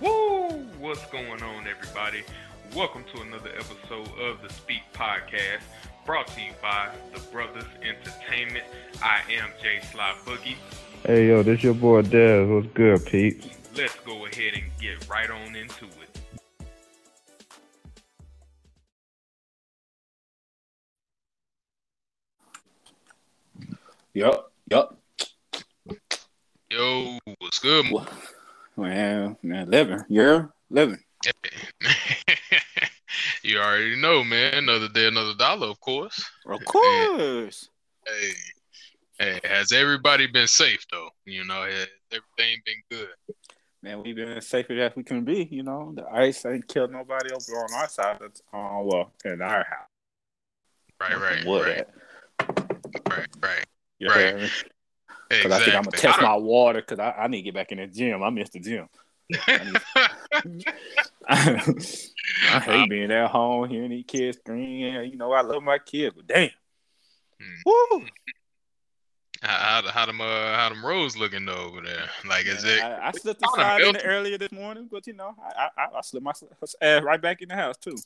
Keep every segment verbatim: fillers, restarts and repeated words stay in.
Woo! What's going on, everybody? Welcome to another episode of the Speak Podcast, brought to you by The Brothers Entertainment. I am Jay Sly Boogie. Hey, yo, this your boy Dez. What's good, peeps? Let's go ahead and get right on into it. Yup, yup. Yo, what's good? Well, man, living. You're living. You already know, man. Another day, another dollar, of course. Of course. Hey, hey, has everybody been safe, though? You know, has everything been good? Man, we've been as safe as we can be, you know. The ice ain't killed nobody over on our side. That's all, well, in our house. Right, right, what? right. Right, right, yeah, right. Because exactly. I think I'm gonna test my water because I, I need to get back in the gym. I missed the gym. I, need... I hate being at home hearing these kids scream. You know, I love my kids, but damn, mm-hmm. Woo! How, how, how them uh, how them roads looking though over there? Like, is yeah, it? I, I slipped aside in there earlier this morning, but you know, I I, I slipped my ass right back in the house too.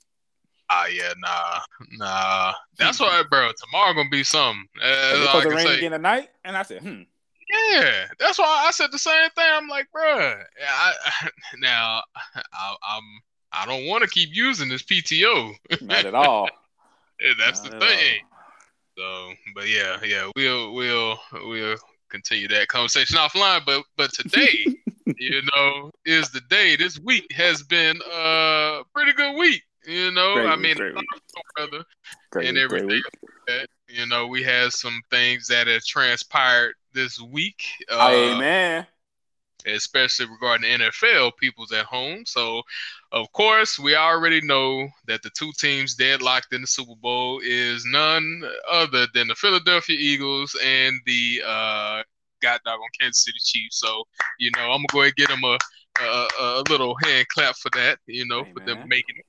Ah, uh, yeah, nah, nah. That's all right, bro. Tomorrow gonna be something. That's because it rained again tonight, and I said, hmm. Yeah, that's why I said the same thing. I'm like, bro, yeah, I, I, now I, I'm I don't want to keep using this P T O. Not at all. Yeah, that's Not the thing. All. So, but yeah, yeah, we'll we'll we'll continue that conversation offline. But but today, you know, is the day. This week has been a pretty good week. You know, great I mean, week, brother, great and everything. Week, like that. You know, we had some things that have transpired this week. Uh, Amen. Especially regarding the N F L, people's at home. So, of course, we already know that the two teams deadlocked in the Super Bowl is none other than the Philadelphia Eagles and the uh, God dog on Kansas City Chiefs. So, you know, I'm gonna go ahead and get them a a, a little hand clap for that. You know, Amen. For them making it.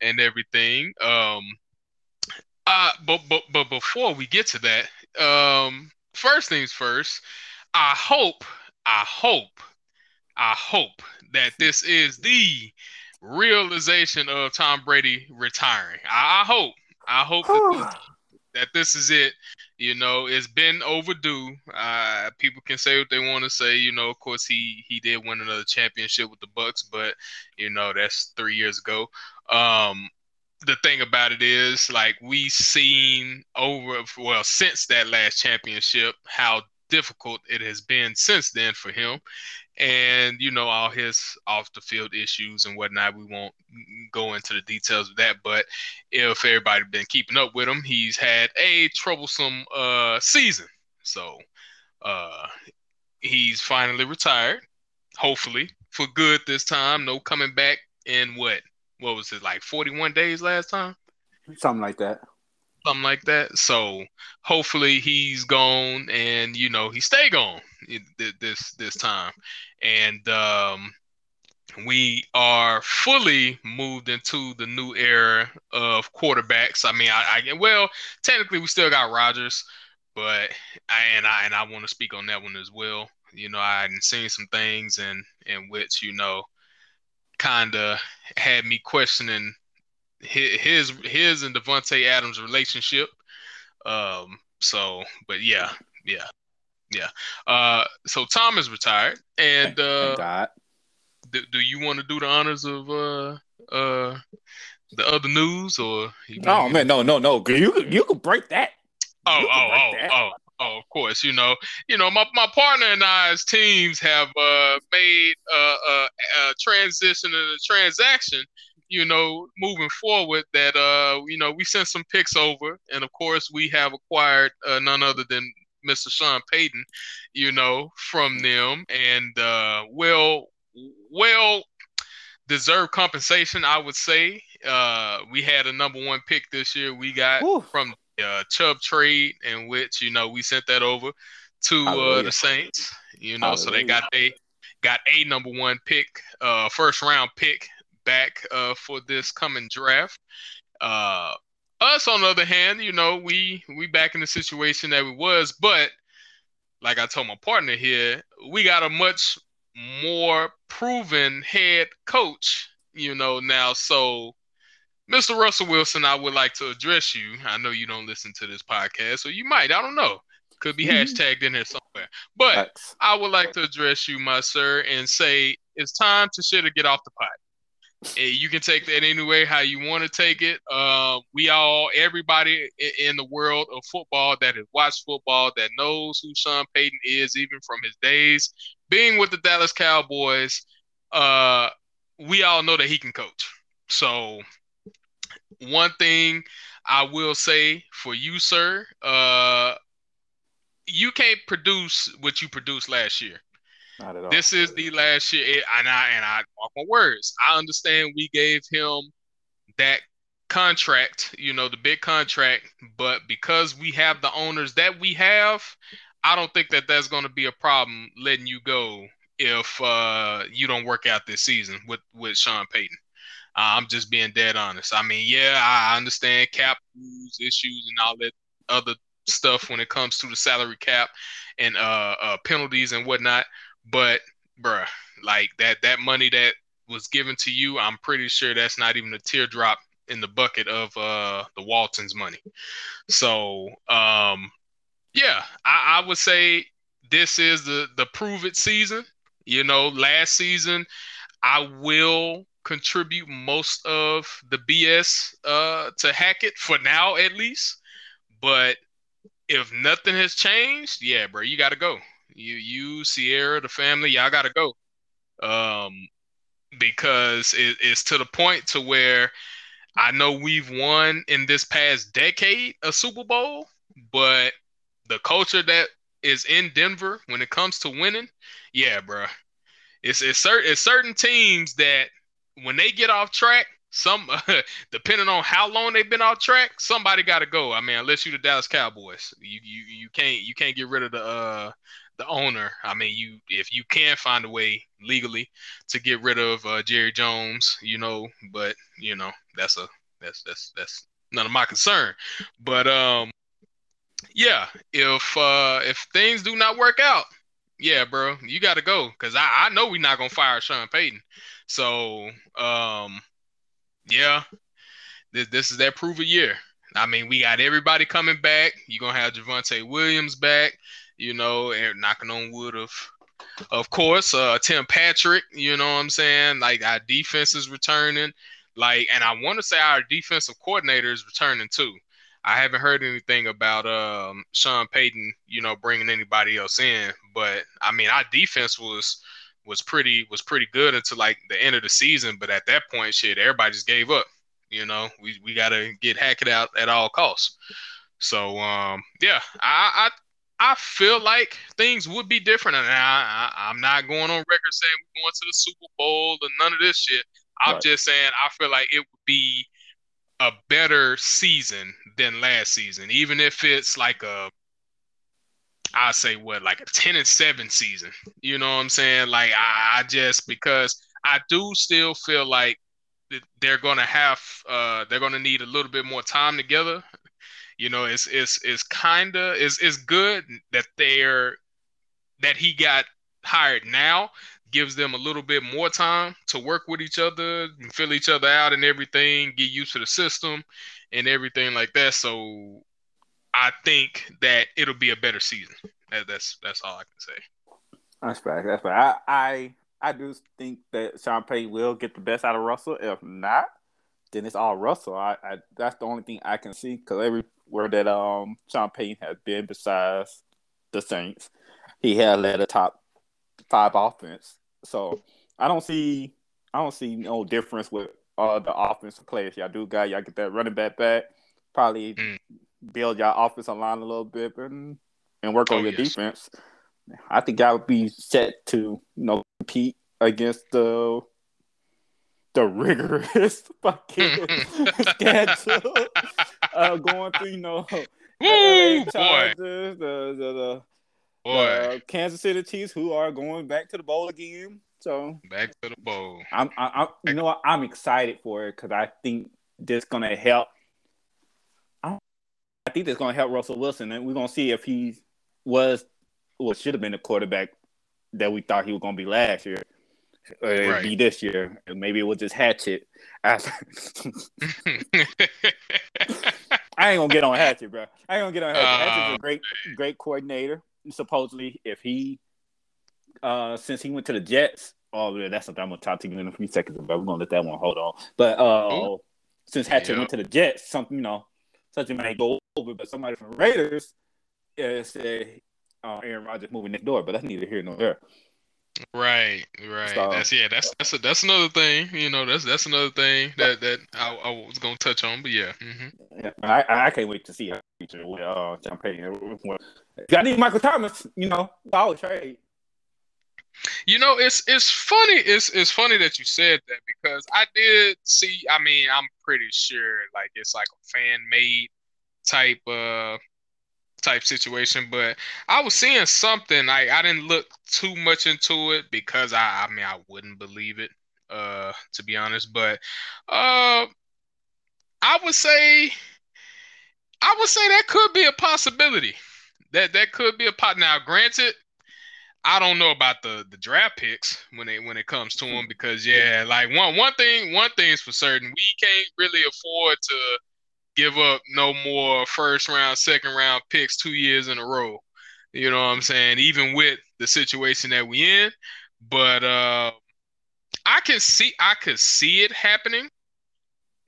And everything. Um, uh, but but but before we get to that, um, first things first. I hope, I hope, I hope that this is the realization of Tom Brady retiring. I, I hope, I hope that, that this is it. You know, it's been overdue. Uh, people can say what they want to say. You know, of course, he he did win another championship with the Bucs, but you know that's three years ago. Um, the thing about it is, like, we seen over, well, since that last championship, how difficult it has been since then for him. And, you know, all his off-the-field issues and whatnot, we won't go into the details of that. But if everybody been keeping up with him, he's had a troublesome uh, season. So uh, he's finally retired, hopefully, for good this time. No coming back in what? What was it, like forty-one days last time? Something like that. Something like that. So hopefully he's gone and, you know, he stay gone this this time. And um, we are fully moved into the new era of quarterbacks. I mean, I, I well, technically we still got Rodgers, but I, and I and I want to speak on that one as well. You know, I hadn't seen some things in, in which, you know, kind of had me questioning his, his his and Davante Adams' relationship. Um, so, but yeah, yeah, yeah. Uh, so Tom is retired, and uh, do, do you want to do the honors of uh, uh, the other news, or you no, know, man, no, no, no. You you could break that. Oh, oh, oh, that. oh, oh, of course. You know, you know, my, my partner and I's teams have uh, made a, a, a transition and a transaction, you know, moving forward that, uh, you know, we sent some picks over. And, of course, we have acquired uh, none other than Mister Sean Payton, you know, from them. And uh, well, well deserved compensation, I would say. Uh, we had a number one pick this year we got Ooh. from – Uh, Chubb trade, in which, you know, we sent that over to uh, the Saints, you know, Hallelujah. So they got they got a number one pick, uh, first round pick back uh, for this coming draft. Uh, us, on the other hand, you know, we we back in the situation that we was, but like I told my partner here, we got a much more proven head coach, you know, now. So, Mister Russell Wilson, I would like to address you. I know you don't listen to this podcast, so you might. I don't know. Could be hashtagged in here somewhere. But Thanks. I would like to address you, my sir, and say it's time to shit or get off the pot. You can take that any way how you want to take it. Uh, we all, everybody in the world of football that has watched football, that knows who Sean Payton is, even from his days being with the Dallas Cowboys, uh, we all know that he can coach. So one thing I will say for you, sir, uh, you can't produce what you produced last year. Not at all. This is the last year, and I and I mark my words. I understand we gave him that contract, you know, the big contract, but because we have the owners that we have, I don't think that that's going to be a problem letting you go if uh, you don't work out this season with, with Sean Payton. Uh, I'm just being dead honest. I mean, yeah, I understand cap issues and all that other stuff when it comes to the salary cap and uh, uh penalties and whatnot, but bruh, like that that money that was given to you, I'm pretty sure that's not even a teardrop in the bucket of uh the Waltons' money. So um yeah I, I would say this is the the prove it season. You know, last season I will contribute most of the B S uh to Hackett for now at least, but if nothing has changed, yeah, bro, you got to go. You, you, Sierra, the family, y'all got to go. Um, because it, it's to the point to where I know we've won in this past decade a Super Bowl, but the culture that is in Denver when it comes to winning, yeah, bro. It's, it's, cer- it's certain teams that when they get off track, Some, uh, depending on how long they've been off track, somebody got to go. I mean, unless you're the Dallas Cowboys, you you you can't you can't get rid of the uh, the owner. I mean, you if you can find a way legally to get rid of uh, Jerry Jones, you know, but you know that's a that's that's that's none of my concern. But um, yeah, if uh, if things do not work out, yeah, bro, you got to go, because I I know we're not gonna fire Sean Payton. So um. Yeah, this this is that prove a year. I mean, we got everybody coming back. You're going to have Javonte Williams back, you know, and knocking on wood, of of course. Uh, Tim Patrick, you know what I'm saying? Like, our defense is returning. Like, and I want to say our defensive coordinator is returning too. I haven't heard anything about um, Sean Payton, you know, bringing anybody else in. But, I mean, our defense was – was pretty was pretty good until like the end of the season, but at that point, shit, everybody just gave up. You know, we we gotta get Hackett out at all costs. So um, yeah, I, I I feel like things would be different, and I, I I'm not going on record saying we're going to the Super Bowl or none of this shit. I'm right. just saying I feel like it would be a better season than last season, even if it's like a. I say what, like a ten and seven season. You know what I'm saying? Like, I, I just, because I do still feel like they're going to have, uh, they're going to need a little bit more time together. You know, it's, it's, it's kind of, it's, it's good that they're, that he got hired now, gives them a little bit more time to work with each other and fill each other out and everything, get used to the system and everything like that. So, I think that it'll be a better season. That's that's all I can say. That's fact. That's fact. I, I I do think that Sean Payton will get the best out of Russell. If not, then it's all Russell. I, I that's the only thing I can see, because everywhere that um Sean Payton has been, besides the Saints, he has led a top five offense. So I don't see I don't see no difference with uh, the offensive players. Y'all do got y'all get that running back back probably. Mm. Build your offensive line a little bit and, and work on oh, your yes. defense. I think I would be set to, you know, compete against the the rigorous fucking schedule uh, going through, you know, Woo, the L A Chargers, the, the, the uh, Kansas City Chiefs, who are going back to the bowl again. So back to the bowl. I'm, I, I'm you know, what? I'm excited for it, because I think this gonna help. I think that's going to help Russell Wilson, and we're going to see if he was or should have been the quarterback that we thought he was going to be last year. Or it'd right. be this year. And maybe it was just Hatchet. I, I ain't going to get on Hatchet, bro. I ain't going to get on Hatchet. Uh, Hatchet's a great, great coordinator. Supposedly, if he uh, – since he went to the Jets – oh, yeah, that's something I'm going to talk to you in a few seconds about. We're going to let that one hold on. But uh, oh. since Hatchet yep. went to the Jets, something, you know, something might go over, but somebody from Raiders yeah, said uh, Aaron Rodgers moving next door, but that's neither here nor there. Right, right. So, that's yeah. That's that's a, that's another thing. You know, that's that's another thing that that I, I was gonna touch on. But yeah, mm-hmm. yeah I I can't wait to see her feature with uh Sean Payton. I need Michael Thomas. You know, I always trade. You know, it's it's funny. It's it's funny that you said that because I did see. I mean, I'm pretty sure like it's like a fan made type uh type situation, but I was seeing something like I didn't look too much into it because I, I mean I wouldn't believe it uh to be honest, but uh I would say I would say that could be a possibility that that could be a pot. Now granted, I don't know about the the draft picks when it when it comes to them because yeah like one one thing one thing's for certain, we can't really afford to give up no more first round, second round picks two years in a row. You know what I'm saying? Even with the situation that we in, but uh, I can see, I could see it happening.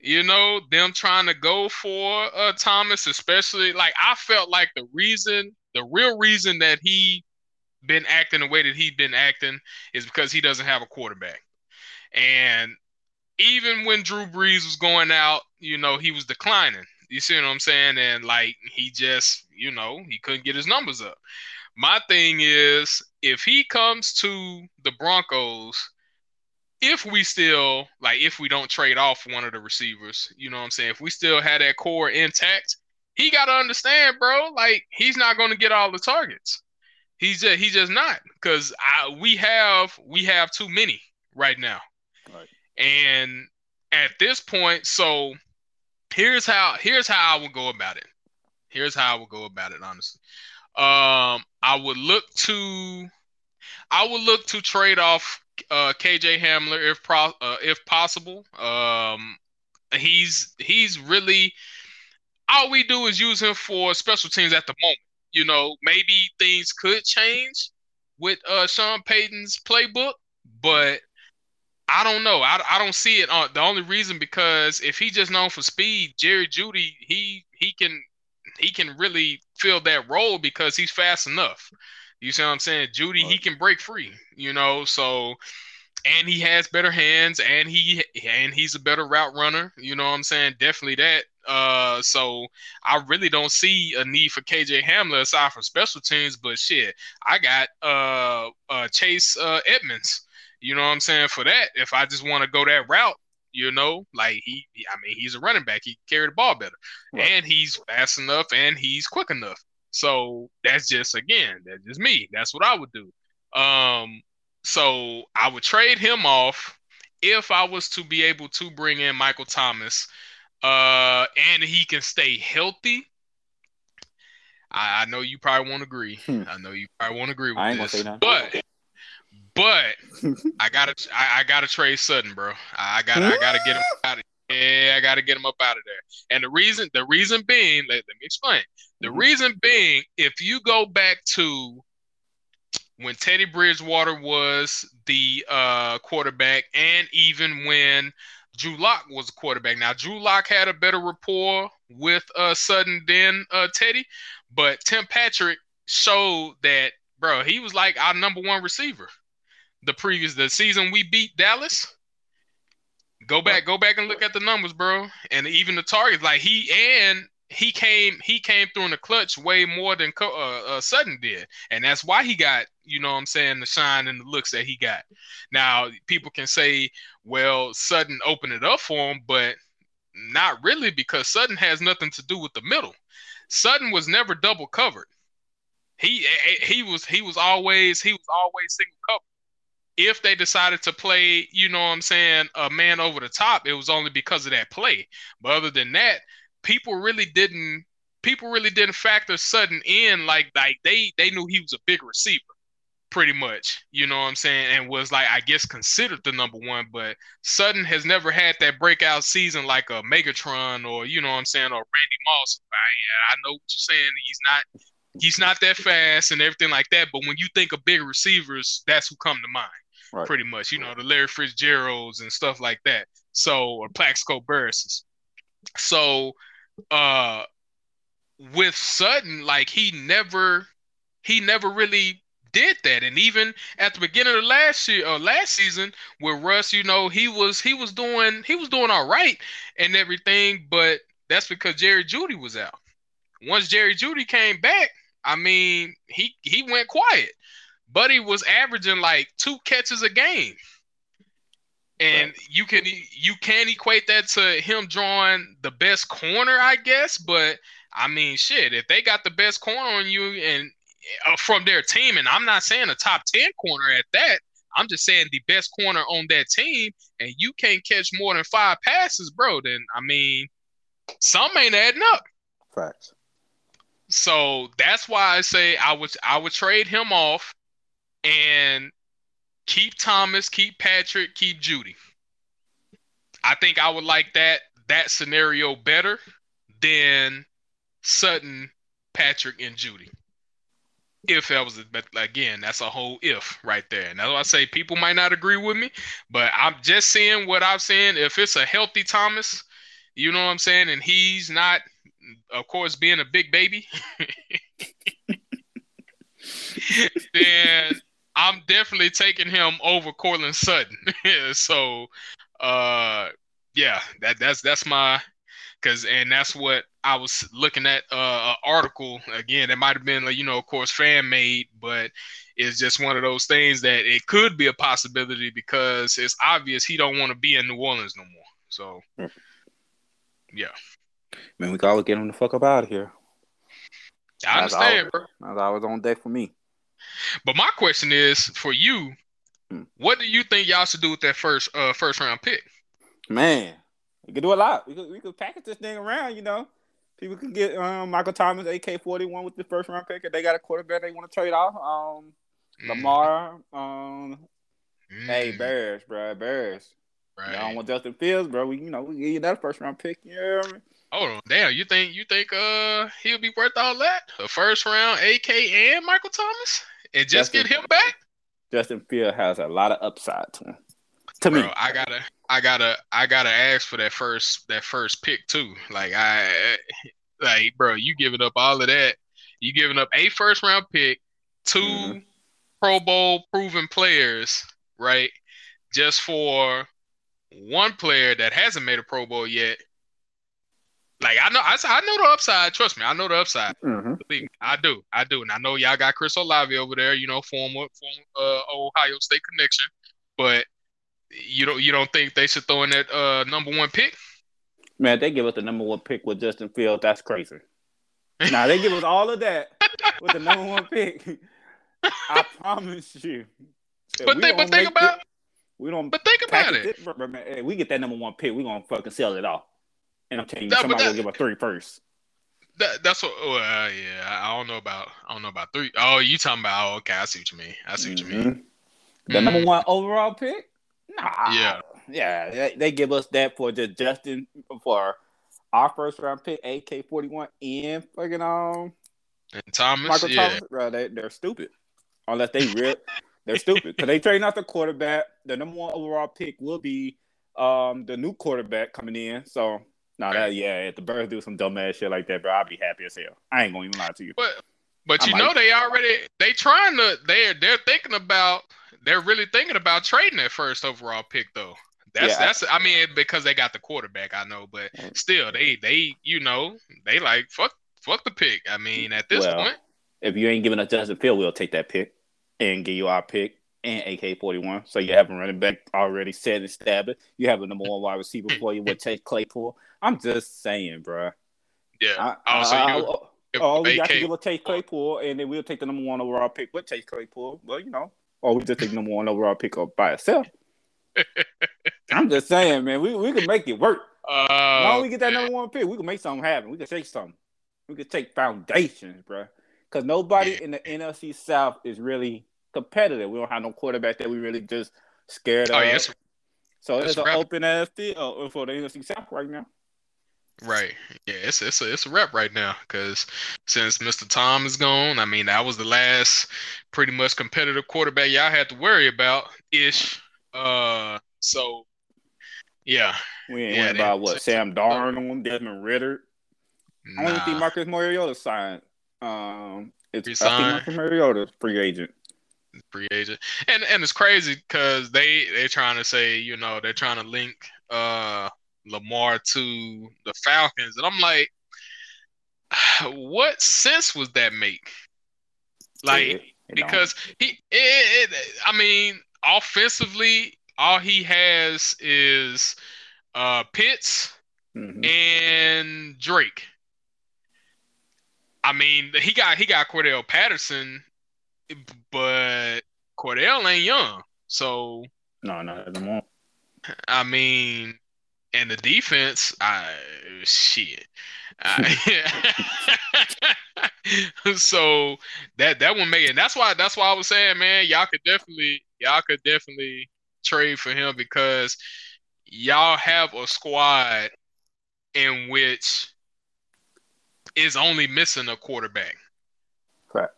You know, them trying to go for uh, Thomas, especially like I felt like the reason, the real reason that he been acting the way that he'd been acting is because he doesn't have a quarterback. And even when Drew Brees was going out, you know, he was declining. You see what I'm saying? And, like, he just, you know, he couldn't get his numbers up. My thing is, if he comes to the Broncos, if we still, like, if we don't trade off one of the receivers, you know what I'm saying? If we still had that core intact, he got to understand, bro, like, he's not going to get all the targets. He's just, he's just not because we have, we have too many right now. Right. And at this point, so here's how here's how I would go about it. Here's how I would go about it, honestly. Um, I would look to I would look to trade off uh, K J Hamler if pro, uh, if possible. Um, he's he's really all we do is use him for special teams at the moment. You know, maybe things could change with uh, Sean Payton's playbook, but I don't know. I, I don't see it. Uh, the only reason because if he's just known for speed, Jerry Jeudy, he he can he can really fill that role because he's fast enough. You see what I'm saying? Jeudy, he can break free. You know, so and he has better hands, and he and he's a better route runner. You know what I'm saying? Definitely that. Uh, so I really don't see a need for K J Hamler aside from special teams. But shit, I got uh, uh Chase uh, Edmonds. You know what I'm saying? For that, if I just want to go that route, you know, like he, I mean, he's a running back. He can carry the ball better. Right. And he's fast enough and he's quick enough. So that's just, again, that's just me. That's what I would do. Um, so I would trade him off if I was to be able to bring in Michael Thomas uh, and he can stay healthy. I, I know you probably won't agree. Hmm. I know you probably won't agree with I ain't this. Gonna say nothing. But... But I gotta, I, I gotta trade Sutton, bro. I gotta, I gotta get him out of. Yeah, I gotta get him up out of there. And the reason, the reason being, let, let me explain. The mm-hmm. reason being, if you go back to when Teddy Bridgewater was the uh, quarterback, and even when Drew Lock was a quarterback. Now Drew Lock had a better rapport with uh, Sutton than uh, Teddy, but Tim Patrick showed that, bro. He was like our number one receiver. The previous the season we beat Dallas. Go back, go back and look at the numbers, bro, and even the targets. Like he and he came, he came through in the clutch way more than uh, uh, Sutton did, and that's why he got, you know, what I'm saying, the shine and the looks that he got. Now people can say, well, Sutton opened it up for him, but not really because Sutton has nothing to do with the middle. Sutton was never double covered. He he was he was always he was always single covered. If they decided to play, you know what I'm saying, a man over the top, it was only because of that play. But other than that, people really didn't people really didn't factor Sutton in like like they, they knew he was a big receiver. pretty much, you know what I'm saying, and was like, I guess, considered the number one, but Sutton has never had that breakout season like a Megatron or, you know what I'm saying, or Randy Moss. I, I know what you're saying. He's not he's not that fast and everything like that, but when you think of big receivers, that's who come to mind, right. Pretty much, you know, the Larry Fitzgeralds and stuff like that, so, or Plaxico Burress. So, uh, with Sutton, like, he never he never really did that. And even at the beginning of last year or last season with Russ, you know, he was he was doing he was doing all right and everything, but that's because Jerry Jeudy was out. Once Jerry Jeudy came back, I mean, he he went quiet. Buddy was averaging like two catches a game. And right. you can you can equate that to him drawing the best corner, I guess, but I mean, shit, if they got the best corner on you and uh, from their team, and I'm not saying a top ten corner at that, I'm just saying the best corner on that team, and you can't catch more than five passes, bro, then, I mean, some ain't adding up. Facts. So that's why I say I would I would trade him off and keep Thomas, keep Patrick, keep Jeudy. I think I would like that that scenario better than Sutton, Patrick, and Jeudy. If that was, but again, that's a whole if right there. And that's why I say people might not agree with me, but I'm just seeing what I'm saying. If it's a healthy Thomas, you know what I'm saying, and he's not, of course, being a big baby, then I'm definitely taking him over Corlin Sutton. So, uh, yeah, that that's that's my. Cause and that's what I was looking at uh, an article again. It might have been, you know, of course, fan made, but it's just one of those things that it could be a possibility because it's obvious he don't want to be in New Orleans no more. So, yeah, man, we gotta get him the fuck up out of here. I understand, bro. That's always on deck for me. But my question is for you: hmm. what do you think y'all should do with that first uh, first round pick? Man. We could do a lot. We could, we could package this thing around, you know. People can get um, Michael Thomas, A K forty-one, with the first round pick. If they got a quarterback they want to trade off, um, mm. Lamar. Um, mm. Hey, Bears, bro, Bears. Right. Y'all want Justin Fields, bro? We, you know, we give you that first round pick. Yeah. Hold on, damn. You think you think uh he'll be worth all that? A first round A K and Michael Thomas, and just Justin, get him back. Justin Fields has a lot of upside to him. To Bro, me. I gotta, I gotta, I gotta ask for that first, that first pick too. Like I, like bro, you giving up all of that? You giving up a first round pick, two mm-hmm. Pro Bowl proven players, right? Just for one player that hasn't made a Pro Bowl yet. Like I know, I, I know the upside. Trust me, I know the upside. Mm-hmm. I do, I do, and I know y'all got Chris Olave over there. You know, former, former uh, Ohio State connection, but. You don't you don't think they should throw in that uh, number one pick? Man, they give us the number one pick with Justin Fields. That's crazy. Nah, they give us all of that with the number one pick. I promise you. But, they, but think about it. We don't. But think about it. it. But man, hey, we get that number one pick, we're gonna fucking sell it off. And I'm telling you, no, somebody that, will give us three first. That, that's what. Well, uh, yeah, I don't know about. I don't know about three. Oh, you talking about? Oh, okay, I see what you mean. I see mm-hmm. what you mean. The mm-hmm. number one overall pick. Nah, yeah, yeah, they, they give us that for just Justin for our first round pick, A K forty-one, and fucking um, and Thomas, Michael yeah. Thomas, bro, they, they're stupid unless they rip, they're stupid because they trade out the quarterback. The number one overall pick will be um the new quarterback coming in. So no, nah, that yeah, if the Birds do some dumb ass shit like that, bro, I'll be happy as hell. I ain't gonna even lie to you. But but you I'm know like, they already they trying to they they're thinking about. They're really thinking about trading that first overall pick, though. That's yeah, that's. I, I mean, because they got the quarterback, I know, but still, they they you know they like fuck fuck the pick. I mean, at this well, point, if you ain't giving us Justin Field, we'll take that pick and give you our pick and A K forty-one. So you have a running back already set and established. You have a number one wide receiver for you with Chase Claypool. I'm just saying, bro. Yeah. I, oh, so I, you, I, oh, we got to give a Chase Claypool, and then we'll take the number one overall pick with Chase Claypool. Well, you know. Or we just take number one overall pick up by itself. I'm just saying, man, we, we can make it work. Uh, as long as we get that number one pick, we can make something happen. We can take something. We can take foundations, bro. Because nobody in the N F C South is really competitive. We don't have no quarterback that we really just scared oh, of. Yeah, that's, so that's it's an open ass deal for the N F C South right now. Right. Yeah, it's it's a, it's a wrap right now because since Mister Tom is gone, I mean, that was the last pretty much competitive quarterback y'all had to worry about-ish. Uh, so, yeah. We ain't yeah, worried about, what, Sam Darnold, Desmond Ridder. Nah. I don't think Marcus Mariota signed. Um, it's Resigned. I think Marcus Mariota's free agent. Free agent. And and it's crazy because they, they're trying to say, you know, they're trying to link uh, – Lamar to the Falcons, and I'm like, what sense was that make? Like, it, it because he, it, it, I mean, offensively, all he has is uh, Pitts mm-hmm. and Drake. I mean, he got he got Cordell Patterson, but Cordell ain't young, so no, not at the moment. I mean. And the defense, I shit. I, so that that one made, and that's why that's why I was saying, man, y'all could definitely y'all could definitely trade for him because y'all have a squad in which is only missing a quarterback. Correct.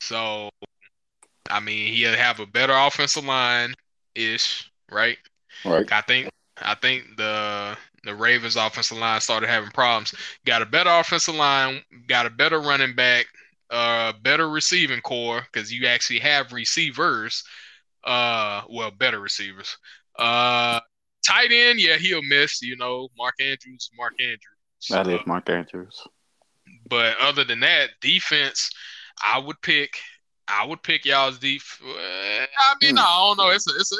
So, I mean, he'll have a better offensive line ish, right? Right. I think. I think the the Ravens offensive line started having problems. Got a better offensive line, got a better running back, uh, better receiving core because you actually have receivers. Uh, well, better receivers. Uh, tight end, yeah, he'll miss. You know, Mark Andrews, Mark Andrews. That is Mark Andrews. But other than that, defense, I would pick. I would pick y'all's def. I mean, mm. no, I don't know. It's a, it's a,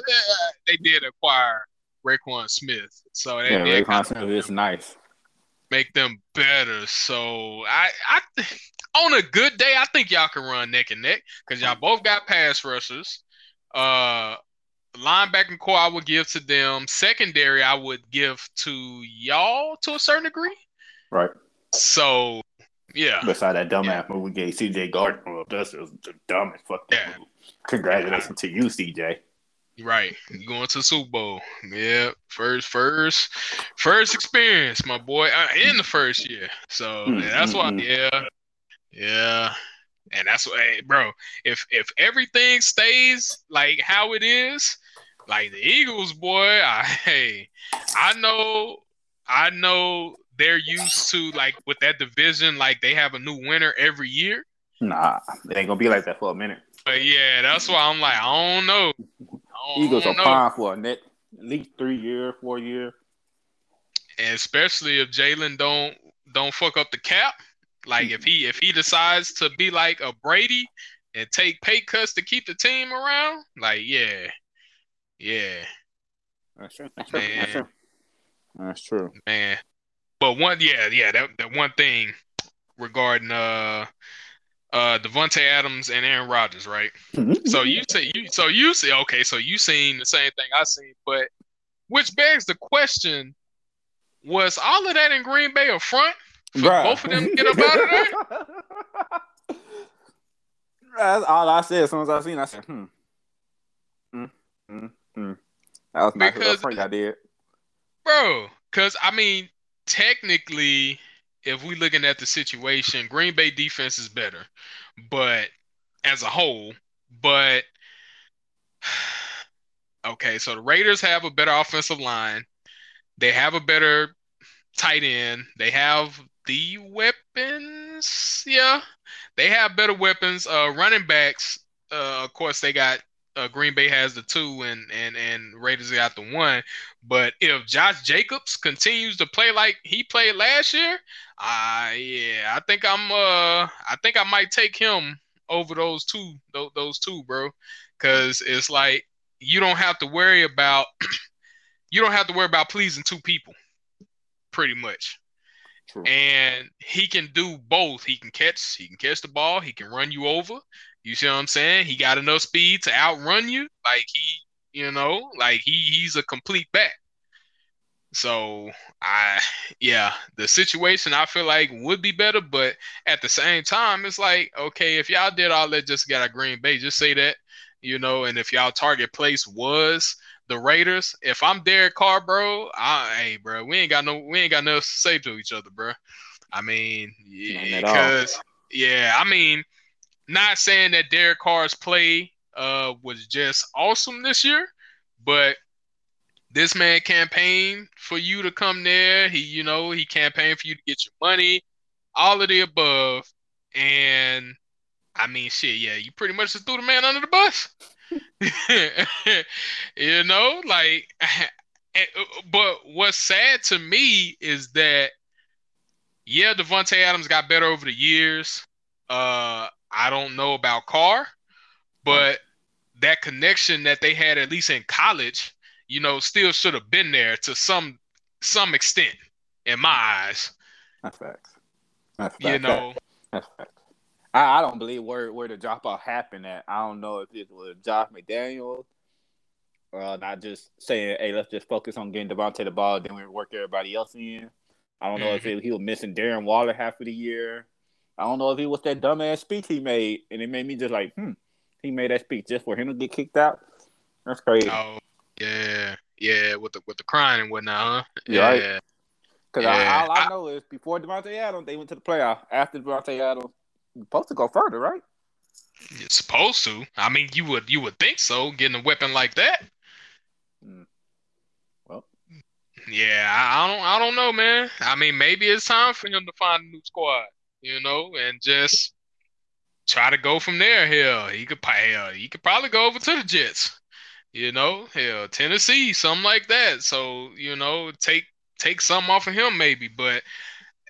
they did acquire Raekwon Smith. So that, yeah, that Raekwon Smith is nice. Make them better. So I, I on a good day, I think y'all can run neck and neck because y'all both got pass rushers. Uh, linebacking core, I would give to them. Secondary, I would give to y'all to a certain degree. Right. So yeah. Besides that dumbass yeah. move we gave C J Gardner, that's just the dumbest fucking yeah. move. Congratulations yeah. to you, C J. Right, you going to the Super Bowl? Yeah, first, first, first experience, my boy, in the first year. So mm-hmm. that's why, yeah, yeah, and that's why, hey, bro. If if everything stays like how it is, like the Eagles, boy, I, hey, I know, I know they're used to like with that division, like they have a new winner every year. Nah, it ain't gonna be like that for a minute. But yeah, that's why I'm like, I don't know. Eagles are fine for a net, at least three year, four year, and especially if Jalen don't don't fuck up the cap. Like if he if he decides to be like a Brady and take pay cuts to keep the team around, like yeah, yeah, that's true, that's true, man. That's true. That's true, man. But one, yeah, yeah, that that one thing regarding uh. Uh, Davante Adams and Aaron Rodgers, right? So you say you so you say okay, so you seen the same thing I seen, but which begs the question: was all of that in Green Bay a front for Bruh. both of them to get up out of there? That's all I said. As soon as I seen, I said, "Hmm, mm, mm, mm." That was my first thing I did, bro. Because I mean, technically, if we're looking at the situation, Green Bay defense is better, but as a whole, but okay, so the Raiders have a better offensive line. They have a better tight end. They have the weapons. Yeah, they have better weapons. Uh, running backs, uh, of course, they got uh, Green Bay has the two and, and, and Raiders got the one. But if Josh Jacobs continues to play like he played last year, uh, yeah, I think I'm. Uh, I think I might take him over those two. Th- those two, bro, because it's like you don't have to worry about you don't have to worry about pleasing two people, pretty much. True. And he can do both. He can catch. He can catch the ball. He can run you over. You see what I'm saying? He got enough speed to outrun you. Like he. You know, like he he's a complete back. So, I yeah, the situation I feel like would be better, but at the same time, it's like, okay, if y'all did all that just got a Green Bay, just say that, you know, and if y'all target place was the Raiders, if I'm Derek Carr, bro, I hey, bro, we ain't got no, we ain't got nothing to say to each other, bro. I mean, yeah, because, yeah, I mean, not saying that Derek Carr's play uh, was just awesome this year, but this man campaigned for you to come there. He, you know, he campaigned for you to get your money, all of the above. And, I mean, shit, yeah, you pretty much just threw the man under the bus. You know, like, but what's sad to me is that, yeah, Davante Adams got better over the years. Uh, I don't know about Carr, but that connection that they had, at least in college, you know, still should have been there to some some extent, in my eyes. That's facts. That's facts. You know, that's facts. I, I don't believe where where the dropout happened at. I don't know if it was Josh McDaniels, uh, not just saying, "Hey, let's just focus on getting Devontae the ball, then we work everybody else in." I don't know mm-hmm. if it, he was missing Darren Waller half of the year. I don't know if it was that dumbass speech he made, and it made me just like, hmm, he made that speech just for him to get kicked out. That's crazy. Oh. Yeah, yeah, with the with the crying and whatnot, huh? Yeah, yeah. Because yeah. all I know I, is before Davante Adams, they went to the playoff. After Davante Adams, you're supposed to go further, right? You're supposed to. I mean, you would you would think so. Getting a weapon like that. Mm. Well, yeah, I, I don't I don't know, man. I mean, maybe it's time for him to find a new squad, you know, and just try to go from there. Hell, he could hell, he could probably go over to the Jets. You know, hell, Tennessee, something like that. So, you know, take take something off of him maybe. But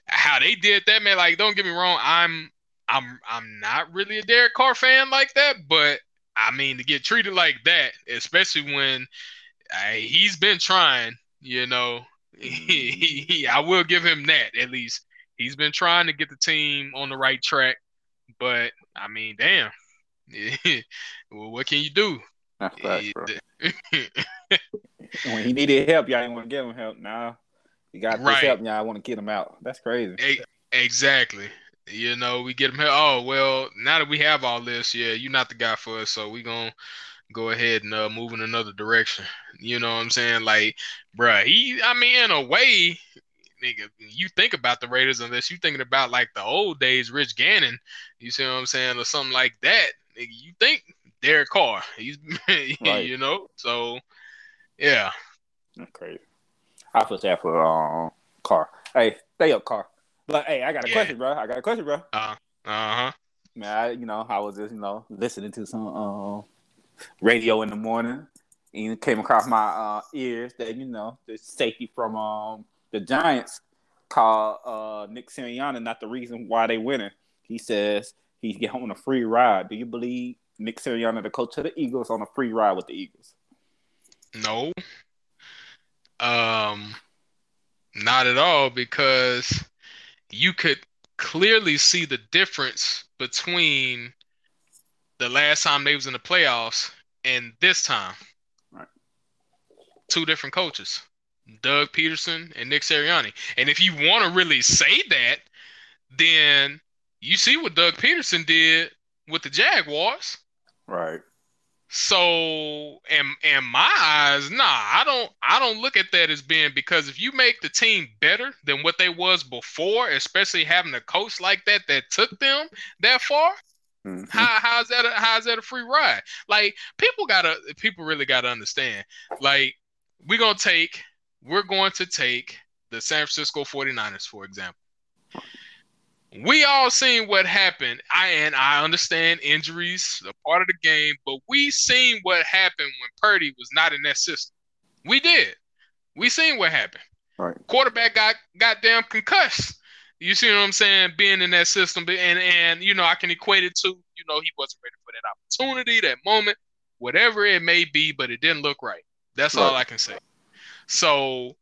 how they did that, man, like, don't get me wrong, I'm I'm I'm not really a Derek Carr fan like that, but I mean, to get treated like that, especially when I, he's been trying, you know, he, he, I will give him that at least. He's been trying to get the team on the right track, but I mean, damn, well, what can you do? That's facts, bro. When he needed help, y'all didn't want to give him help. Nah, you got this right. help, y'all I want to get him out. That's crazy. A- exactly. You know, we get him help. Oh, well, now that we have all this, yeah, you're not the guy for us, so we're going to go ahead and uh, move in another direction. You know what I'm saying? Like, bruh, he, I mean, in a way, nigga, you think about the Raiders unless you're thinking about, like, the old days, Rich Gannon, you see what I'm saying, or something like that. Nigga, you think Derek Carr, he's right. You know, so yeah, that's crazy. I feel sad for um Carr. Hey, stay up, Carr. But hey, I got a yeah. question, bro. I got a question, bro. Uh huh. Man, I, you know, I was just you know listening to some um radio in the morning, and it came across my uh, ears that you know the safety from um the Giants called uh Nick Sirianni not the reason why they winning. He says he's getting on a free ride. Do you believe Nick Sirianni, the coach of the Eagles, on a free ride with the Eagles? No. Um, not at all, because you could clearly see the difference between the last time they was in the playoffs and this time. Right. Two different coaches, Doug Peterson and Nick Sirianni. And if you want to really say that, then you see what Doug Peterson did with the Jaguars. Right. So, in in my eyes, nah, I don't I don't look at that as being, because if you make the team better than what they was before, especially having a coach like that that took them that far, mm-hmm. how how's that a, how's that a free ride? Like, people gotta people really gotta understand. Like, we're gonna take we're going to take the San Francisco forty-niners, for example. We all seen what happened. I and I understand injuries are part of the game, but we seen what happened when Purdy was not in that system. We did. We seen what happened. Right. Quarterback got goddamn concussed. You see what I'm saying? Being in that system, and and you know, I can equate it to, you know, he wasn't ready for that opportunity, that moment, whatever it may be, but it didn't look right. That's right. All I can say. So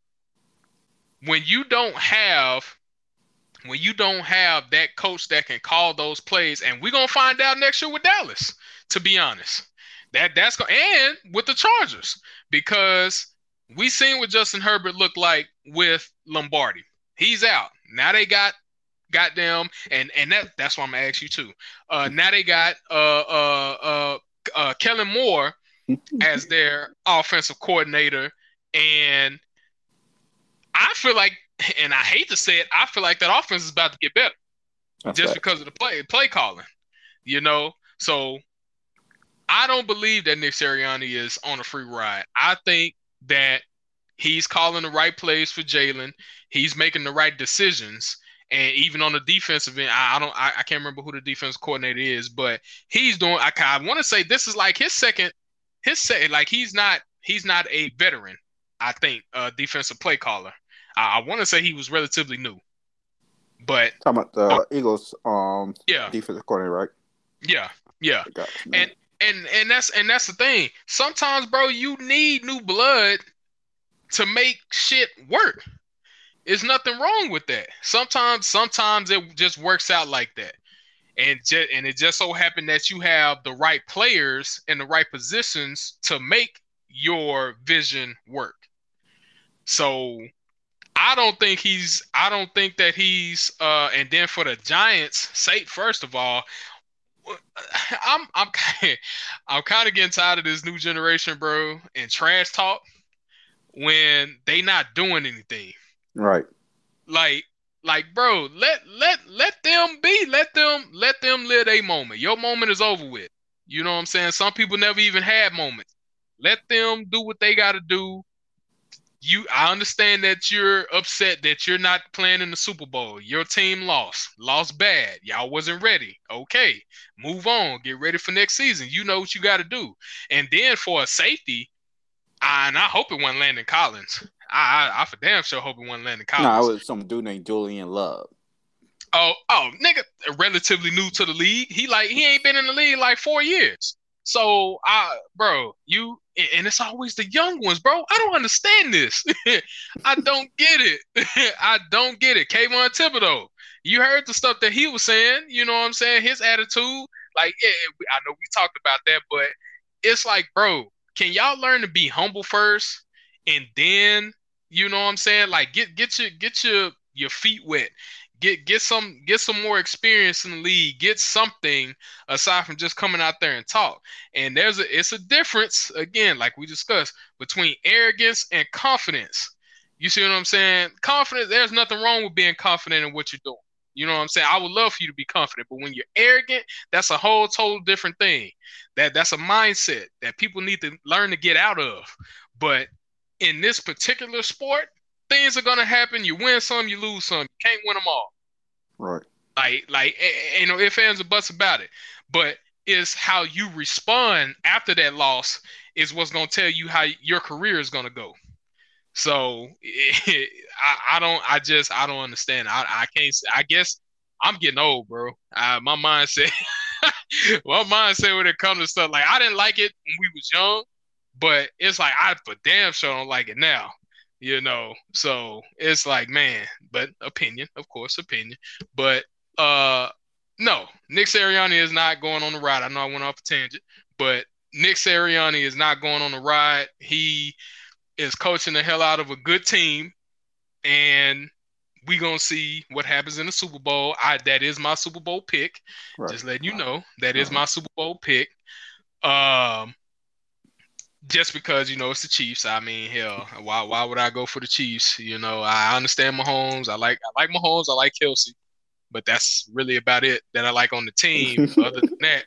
when you don't have When you don't have that coach that can call those plays, and we're gonna find out next year with Dallas, to be honest, that that's gonna, and with the Chargers, because we seen what Justin Herbert looked like with Lombardi. He's out. Now they got goddamn and and that that's why I'm gonna ask you too. Uh, now they got uh uh uh, uh Kellen Moore as their offensive coordinator, and I feel like, and I hate to say it, I feel like that offense is about to get better that's just right. because of the play play calling, you know. So I don't believe that Nick Sirianni is on a free ride. I think that he's calling the right plays for Jalen. He's making the right decisions. And even on the defensive end, I, I don't, I, I can't remember who the defense coordinator is, but he's doing. I, I want to say this is like his second, his second. Like he's not, he's not a veteran. I think uh, defensive play caller. I, I want to say he was relatively new. But talking about the uh, Eagles, um, yeah, defensive coordinator, right? Yeah, yeah, you, and and and that's and that's the thing. Sometimes, bro, you need new blood to make shit work. There's nothing wrong with that. Sometimes, sometimes it just works out like that, and just, and it just so happened that you have the right players in the right positions to make your vision work. So, I don't think he's. I don't think that he's. Uh, and then for the Giants' sake, first of all, I'm I'm I'm kind of getting tired of this new generation, bro, and trash talk when they not doing anything. Right. Like, like, bro, let, let, let them be, let them, let them live a moment. Your moment is over with. You know what I'm saying? Some people never even had moments. Let them do what they got to do. You, I understand that you're upset that you're not playing in the Super Bowl. Your team lost, lost bad. Y'all wasn't ready. Okay. Move on. Get ready for next season. You know what you got to do. And then for a safety, I, and I hope it wasn't Landon Collins. I, I I for damn sure hope it wasn't Landon Collins. No, nah, it was some dude named Julian Love. Oh, oh, nigga, relatively new to the league. He like he ain't been in the league like four years. So I, bro, you and it's always the young ones, bro. I don't understand this. I don't get it. I don't get it. Kayvon Thibodeau. You heard the stuff that he was saying. You know what I'm saying? His attitude, like yeah, I know we talked about that, but it's like, bro, can y'all learn to be humble first? And then, you know what I'm saying? Like get get your get your, your feet wet. Get get some get some more experience in the league. Get something aside from just coming out there and talk. And there's a it's a difference, again, like we discussed, between arrogance and confidence. You see what I'm saying? Confidence, there's nothing wrong with being confident in what you're doing. You know what I'm saying? I would love for you to be confident, but when you're arrogant, that's a whole total different thing. That that's a mindset that people need to learn to get out of. But in this particular sport, things are gonna happen. You win some, you lose some. You can't win them all. Right. Like, like, you know, if fans are butts about it. But it's how you respond after that loss is what's gonna tell you how your career is gonna go. So it, I, I don't. I just I don't understand. I I can't. I guess I'm getting old, bro. Uh, my mindset. my mindset when it comes to stuff like I didn't like it when we was young. But it's like I for damn sure don't like it now, you know. So it's like, man, but opinion, of course, opinion. But uh, no, Nick Sirianni is not going on the ride. I know I went off a tangent, but Nick Sirianni is not going on the ride. He is coaching the hell out of a good team, and we gonna see what happens in the Super Bowl. I that is my Super Bowl pick. Right. Just letting you know that is my Super Bowl pick. Um. Just because, you know, it's the Chiefs. I mean, hell, why why would I go for the Chiefs? You know, I understand Mahomes. I like I like Mahomes. I like Kelsey. But that's really about it that I like on the team. Other than that,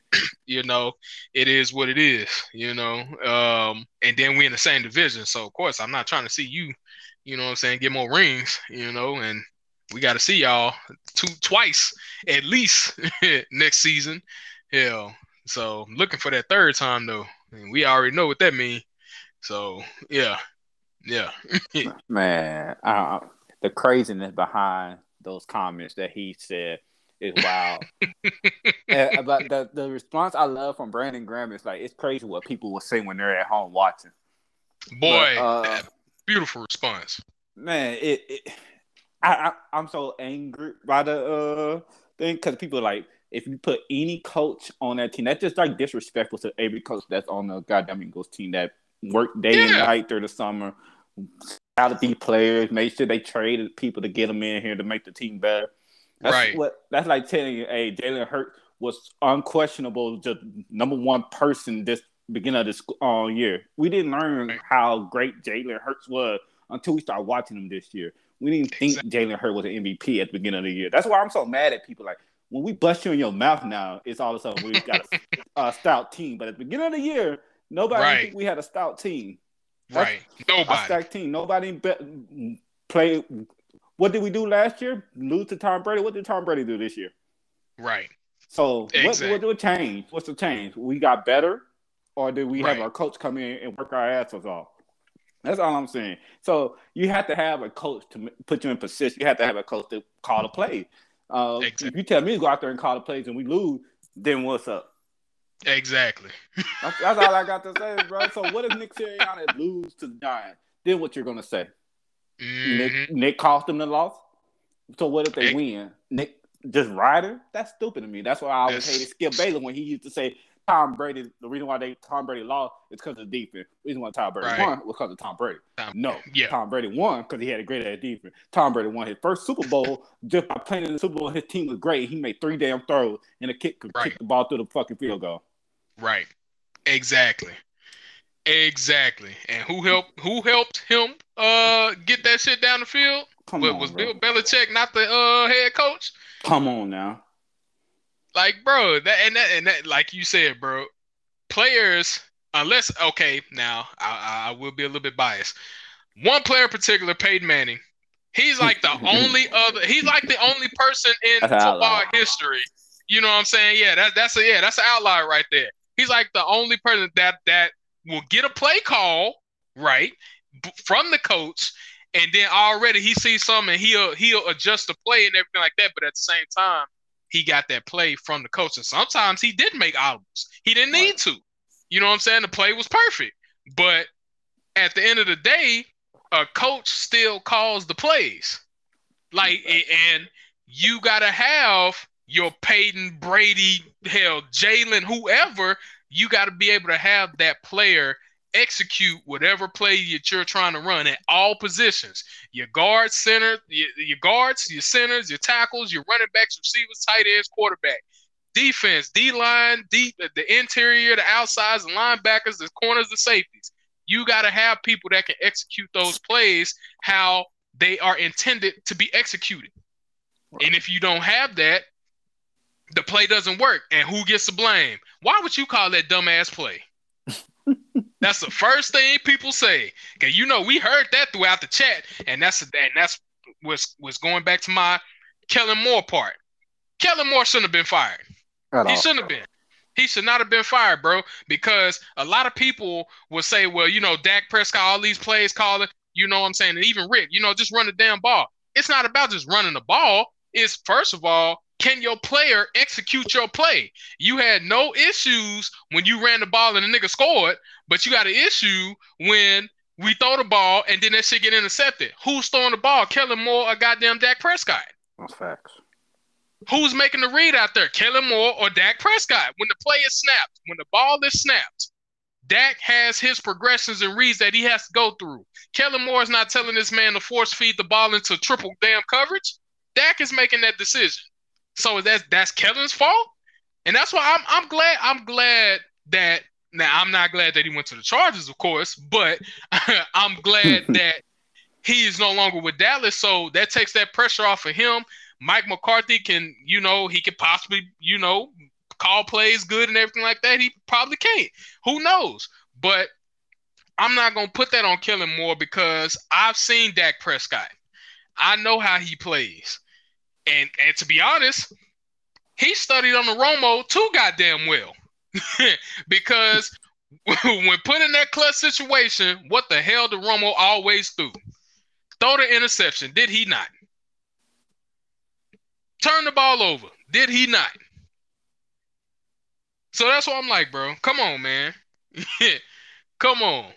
you know, it is what it is, you know. Um, and then we're in the same division. So, of course, I'm not trying to see you, you know what I'm saying, get more rings, you know. And we got to see y'all two twice at least next season. Hell, so looking for that third time, though. And we already know what that means. So, yeah. Yeah. Man, uh, the craziness behind those comments that he said is wild. and, but the, the response I love from Brandon Graham is like, it's crazy what people will say when they're at home watching. Boy, but, uh, beautiful response. Man, it, it I, I, I'm so angry by the uh, thing because people are like, if you put any coach on that team, that's just like disrespectful to every coach that's on the goddamn Eagles team that worked day yeah. and night through the summer out of these players, make sure they traded people to get them in here to make the team better. That's right. What, that's like telling you, hey, Jalen Hurts was unquestionable, just number one person this beginning of this uh, year. We didn't learn right. how great Jalen Hurts was until we started watching him this year. We didn't exactly. think Jalen Hurts was an M V P at the beginning of the year. That's why I'm so mad at people. Like, when we bust you in your mouth now, it's all of a sudden we've got a, a stout team. But at the beginning of the year, nobody right. think we had a stout team. That's, right. Nobody. A stout team. Nobody be- played. What did we do last year? Lose to Tom Brady. What did Tom Brady do this year? Right. So exactly. what, what do we change? What's the change? We got better, or did we right. have our coach come in and work our asses off? That's all I'm saying. So you have to have a coach to put you in position. You have to have a coach to call the play. Uh, exactly. If you tell me to go out there and call the plays and we lose, then what's up? Exactly. That's, that's all I got to say, bro. So what if Nick Sirianni lose to the Giants? Then what you're going to say? Mm-hmm. Nick, Nick cost them the loss? So what if they hey. win? Nick just rider? That's stupid to me. That's why I always that's... hated Skip Bayless when he used to say, Tom Brady, the reason why they Tom Brady lost is because of the defense. The reason why Tom Brady right. won was because of Tom Brady. Tom, no, yeah. Tom Brady won because he had a great at defense. Tom Brady won his first Super Bowl just by playing in the Super Bowl. His team was great. He made three damn throws and a kick could right. kick the ball through the fucking field goal. Right. Exactly. Exactly. And who helped who helped him uh get that shit down the field? Come what, on, was bro. Bill Belichick not the uh, head coach? Come on now. Like, bro, that and that and that, like you said, bro, players, unless okay, now I, I will be a little bit biased. One player in particular, Peyton Manning, he's like the only other, he's like the only person in football history. You know what I'm saying? Yeah, that's that's a yeah, that's an outlier right there. He's like the only person that that will get a play call right from the coach, and then already he sees something and he'll he'll adjust the play and everything like that. But at the same time, he got that play from the coach. And sometimes he did make audibles. He didn't need to. You know what I'm saying? The play was perfect. But at the end of the day, a coach still calls the plays. Like, and you got to have your Peyton, Brady, hell, Jalen, whoever, you got to be able to have that player execute whatever play that you're trying to run at all positions. Your guards, center, your, your guards, your centers, your tackles, your running backs, receivers, tight ends, quarterback, defense, D-line, D, the interior, the outsides, the linebackers, the corners, the safeties. You got to have people that can execute those plays how they are intended to be executed. Right. And if you don't have that, the play doesn't work. And who gets the blame? Why would you call that dumbass play? That's the first thing people say. Cause you know we heard that throughout the chat, and that's and that's was was going back to my Kellen Moore part. Kellen Moore shouldn't have been fired. Not he all. shouldn't have been. He should not have been fired, bro. Because a lot of people will say, well, you know, Dak Prescott, all these plays calling, you know what I'm saying, and even Rick, you know, just run the damn ball. It's not about just running the ball. It's first of all, can your player execute your play? You had no issues when you ran the ball and the nigga scored, but you got an issue when we throw the ball and then that shit get intercepted. Who's throwing the ball? Kellen Moore or goddamn Dak Prescott? That's facts. Who's making the read out there? Kellen Moore or Dak Prescott? When the play is snapped, when the ball is snapped, Dak has his progressions and reads that he has to go through. Kellen Moore is not telling this man to force feed the ball into triple damn coverage. Dak is making that decision. So that's that's Kellen's fault, and that's why I'm I'm glad I'm glad that now I'm not glad that he went to the Chargers, of course, but I'm glad that he is no longer with Dallas. So that takes that pressure off of him. Mike McCarthy can, you know, he could possibly, you know, call plays good and everything like that. He probably can't. Who knows? But I'm not gonna put that on Kellen Moore because I've seen Dak Prescott. I know how he plays. And and to be honest, he studied on the Romo too goddamn well. Because when put in that clutch situation, what the hell did Romo always do? Throw the interception, did he not? Turn the ball over, did he not? So that's why I'm like, bro, come on, man. Come on.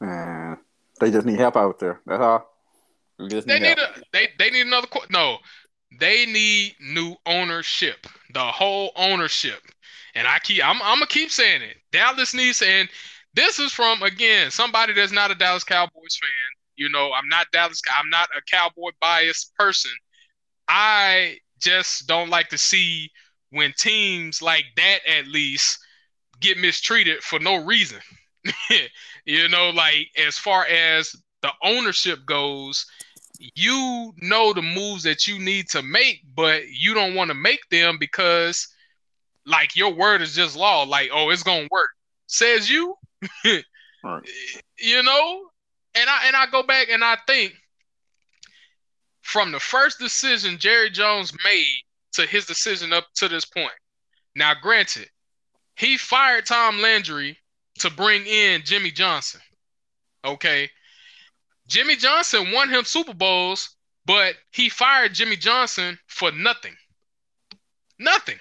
Man, they just need help out there. That's all. Need they need a, they they need another qu- no. They need new ownership, the whole ownership, and I keep I'm I'm gonna keep saying it. Dallas needs and This is from, again, somebody that's not a Dallas Cowboys fan. You know, I'm not Dallas. I'm not a Cowboy biased person. I just don't like to see when teams like that, at least, get mistreated for no reason. You know, like, as far as the ownership goes, you know the moves that you need to make, but you don't want to make them because, like, your word is just law. Like, oh, it's going to work. Says you. Right. You know? And I and I go back and I think from the first decision Jerry Jones made to his decision up to this point. Now, granted, he fired Tom Landry to bring in Jimmy Johnson. Okay. Jimmy Johnson won him Super Bowls, but he fired Jimmy Johnson for nothing. Nothing.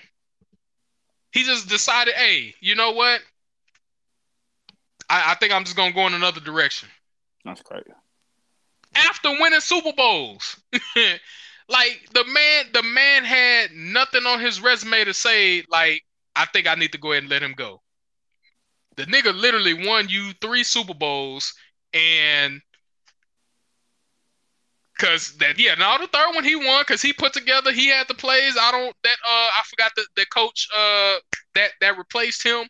He just decided, hey, you know what? I, I think I'm just going to go in another direction. That's crazy. After winning Super Bowls. Like, the man the man had nothing on his resume to say, like, I think I need to go ahead and let him go. The nigga literally won you three Super Bowls, and because that, yeah, now the third one he won because he put together, he had the plays. I don't, that, uh, I forgot the, the coach uh that, that replaced him,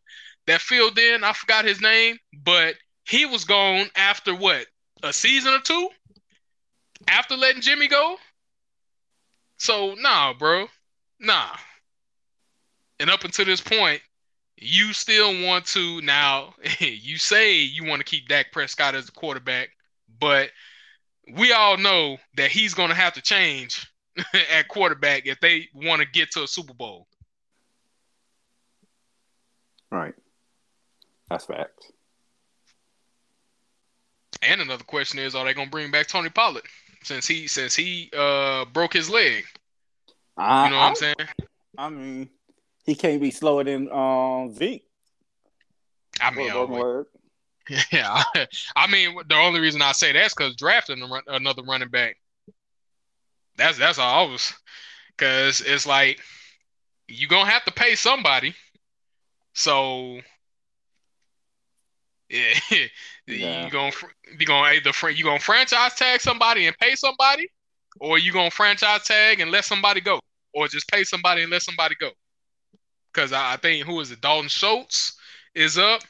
that filled in. I forgot his name, but he was gone after what? A season or two? After letting Jimmy go? So, nah, bro. Nah. And up until this point, you still want to, now, you say you want to keep Dak Prescott as the quarterback, but we all know that he's going to have to change at quarterback if they want to get to a Super Bowl. Right. That's facts. And another question is, are they going to bring back Tony Pollard since he since he uh, broke his leg? I, you know what I, I'm saying? I mean, he can't be slower than um, Zeke. I mean, only, yeah. I, I mean, the only reason I say that's because drafting run, another running back. That's that's all I was, because it's like you're gonna have to pay somebody. So yeah, yeah. you gonna you gonna either you gonna franchise tag somebody and pay somebody, or you gonna franchise tag and let somebody go, or just pay somebody and let somebody go. Because I think, who is it? Dalton Schultz is up.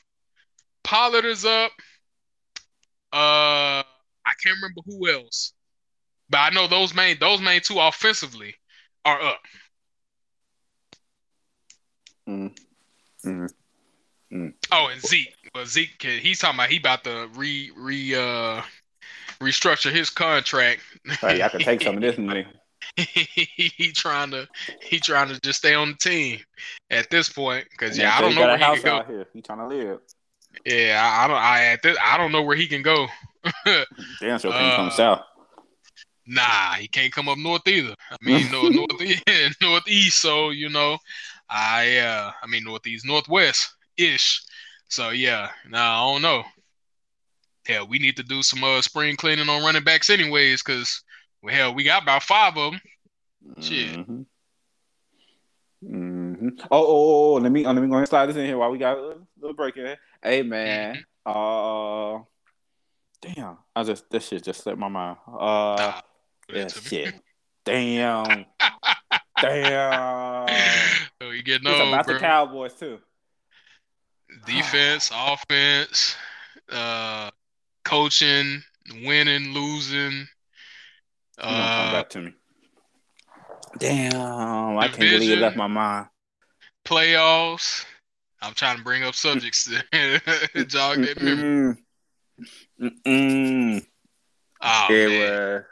Pollard is up. Uh, I can't remember who else. But I know those main those main two offensively are up. Mm. Mm. Mm. Oh, and Zeke. Well, Zeke, he's talking about he about to re, re, uh, restructure his contract. Hey, I can take some of this money. he, he trying to he trying to just stay on the team at this point, because yeah, I don't know where he can go. Here. He trying to live. Yeah, I, I don't. I at this, I don't know where he can go. Damn, so he can't uh, come south. Nah, he can't come up north either. I mean, north, north, yeah, northeast. So you know, I uh, I mean northeast, northwest ish. So yeah, nah, I don't know. Hell, we need to do some uh, spring cleaning on running backs, anyways, because. Well, hell, we got about five of them. Shit. Mm-hmm. Mm-hmm. Oh, oh, oh, let me, let me go ahead and slide this in here while we got a little break in. Hey, man. Mm-hmm. Uh, damn. I just, this shit just slipped my mind. Uh, nah, yeah, shit. Damn. Damn. So you getting old, about bro. The Cowboys, too. Defense, offense, uh, coaching, winning, losing. Uh, come back to me. Damn, I division, can't believe it left my mind. Playoffs. I'm trying to bring up subjects to jog that memory. Mm-mm. Oh, it man. Was...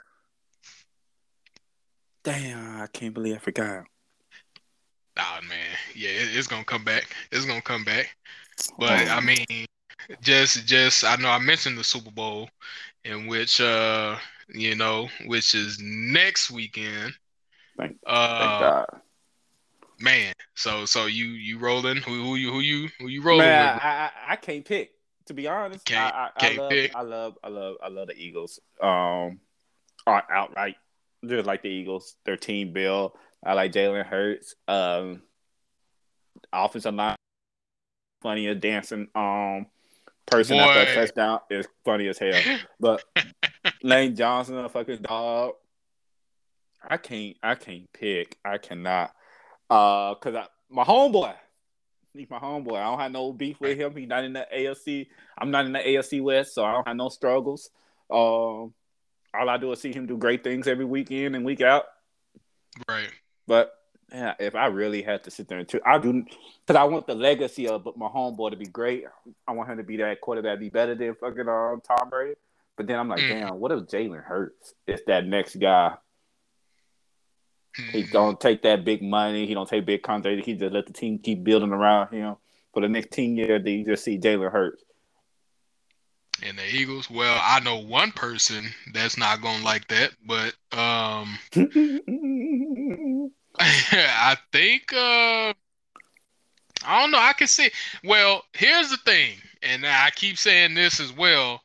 Damn, I can't believe I forgot. Oh, man. Yeah, it, it's going to come back. It's going to come back. But, oh. I mean, just, just, I know I mentioned the Super Bowl in which, uh, you know, which is next weekend. Thank, uh, thank God, man. So, so you you rolling? Who who you who you who you rolling man, with? I, I I can't pick, to be honest. Can't, I, I, can't I love, pick. I love I love I love the Eagles. Um, are outright. They're like the Eagles. Their team build. I like Jalen Hurts. Um, offensive line, plenty of dancing. Um, person Boy. after a touchdown is funny as hell. But Lane Johnson, a fucking dog. I can't. I can't pick. I cannot. Uh, cause I, my homeboy. He's my homeboy. I don't have no beef with him. He's not in the A F C. I'm not in the A F C West, so I don't have no struggles. Um, all I do is see him do great things every weekend and week out. Right. But yeah, if I really had to sit there and choose, I do, because I want the legacy of my homeboy to be great. I want him to be that quarterback, be better than fucking um, Tom Brady. But then I'm like, mm. damn, what if Jalen Hurts is that next guy? He don't take that big money. He don't take big contracts. He just let the team keep building around him for the next ten years. Then you just see Jalen Hurts and the Eagles. Well, I know one person that's not gonna like that, but um, I think uh, I don't know. I can see. Well, here's the thing, and I keep saying this as well.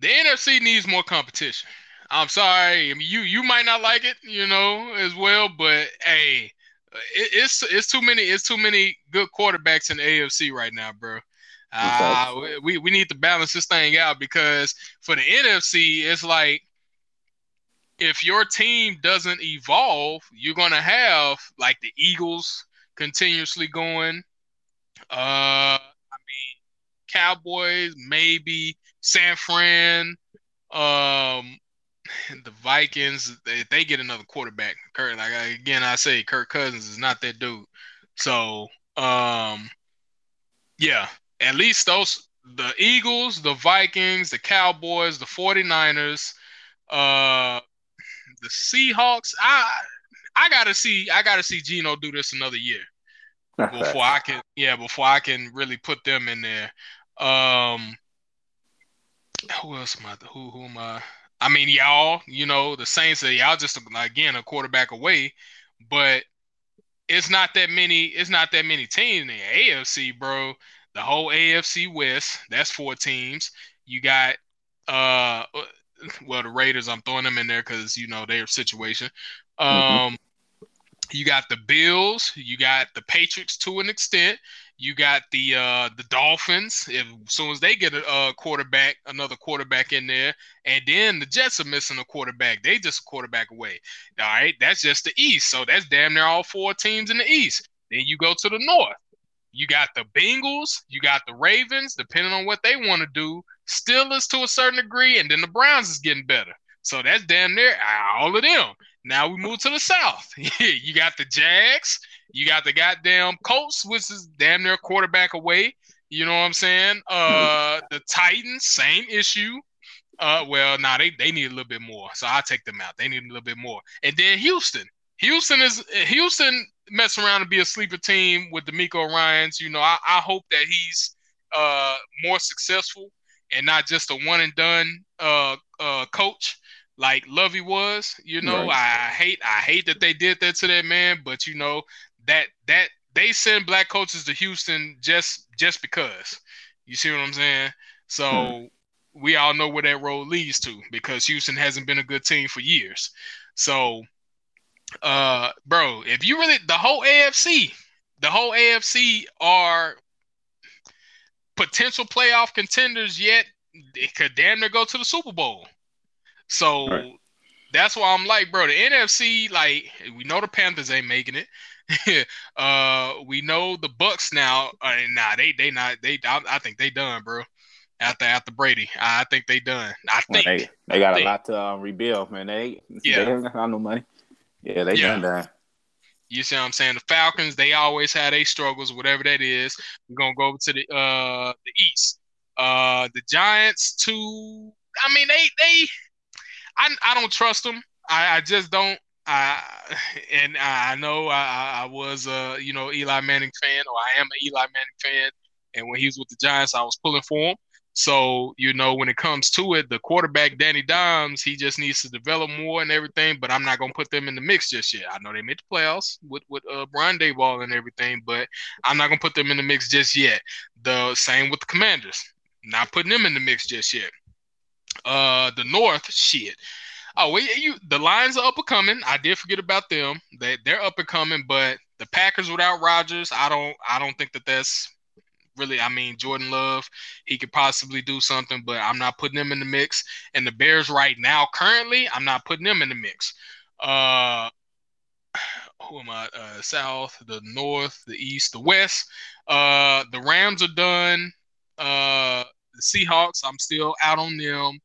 The N F C needs more competition. I'm sorry, I mean, you you might not like it, you know, as well. But hey, it, it's it's too many it's too many good quarterbacks in the A F C right now, bro. Uh, okay. We we need to balance this thing out, because for the N F C, it's like if your team doesn't evolve, you're gonna have like the Eagles continuously going. Uh, I mean, Cowboys, maybe San Fran, um. The Vikings, they, they get another quarterback. Kirk, like I, again, I say Kirk Cousins is not that dude. So, um, yeah, at least those the Eagles, the Vikings, the Cowboys, the forty-niners, uh, the Seahawks. I I gotta see I gotta see Geno do this another year before I can yeah before I can really put them in there. Um, who else am I? Who who am I? I mean, y'all, you know, the Saints, y'all just, again, a quarterback away, but it's not that many, it's not that many teams in the A F C, bro. The whole A F C West, that's four teams. You got, uh, well, the Raiders, I'm throwing them in there because, you know, their situation. Um, mm-hmm. You got the Bills, you got the Patriots to an extent. You got the uh, the Dolphins. If, as soon as they get a, a quarterback, another quarterback in there, and then the Jets are missing a quarterback. They just a quarterback away. All right, that's just the East. So that's damn near all four teams in the East. Then you go to the North. You got the Bengals. You got the Ravens, depending on what they want to do. Steelers to a certain degree, and then the Browns is getting better. So that's damn near all of them. Now we move to the South. You got the Jags. You got the goddamn Colts, which is damn near quarterback away. You know what I'm saying? Uh, the Titans, same issue. Uh, well, nah, they, they need a little bit more. So I'll take them out. They need a little bit more. And then Houston. Houston is Houston mess around and be a sleeper team with DeMeco Ryans. You know, I, I hope that he's uh, more successful and not just a one and done uh, uh, coach. Like Lovey was, you know, right. I hate, I hate that they did that to that man, but you know that that they send black coaches to Houston just just because. You see what I'm saying? So hmm. we all know where that road leads to, because Houston hasn't been a good team for years. So, uh, bro, if you really the whole A F C, the whole A F C are potential playoff contenders, yet it could damn near go to the Super Bowl. So right. that's why I'm like, bro, the N F C, like, we know the Panthers ain't making it. uh, we know the Bucks now. Uh, nah, they they not. They I, I think they done, bro. After after Brady, I think they done. I think well, they, they got I a think. lot to um, rebuild, man. They yeah, they haven't got no money. Yeah, they yeah. done that. You see what I'm saying? The Falcons, they always had their struggles, whatever that is. We're gonna go over to the uh the East. Uh, the Giants too. I mean, they they. I I don't trust them. I, I just don't. I and I know I, I was a you know Eli Manning fan, or I am an Eli Manning fan. And when he was with the Giants, I was pulling for him. So you know, when it comes to it, the quarterback Danny Dimes, he just needs to develop more and everything. But I'm not gonna put them in the mix just yet. I know they made the playoffs with with uh, Brian Daboll and everything, but I'm not gonna put them in the mix just yet. The same with the Commanders, not putting them in the mix just yet. Uh, the North, shit. Oh, well, you the Lions are up and coming. I did forget about them. They they're up and coming, but the Packers without Rodgers, I don't I don't think that that's really, I mean, Jordan Love, he could possibly do something, but I'm not putting him in the mix. And the Bears right now, currently, I'm not putting them in the mix. Uh, who am I? Uh, South, the North, the East, the West. Uh, the Rams are done. Uh, the Seahawks, I'm still out on them.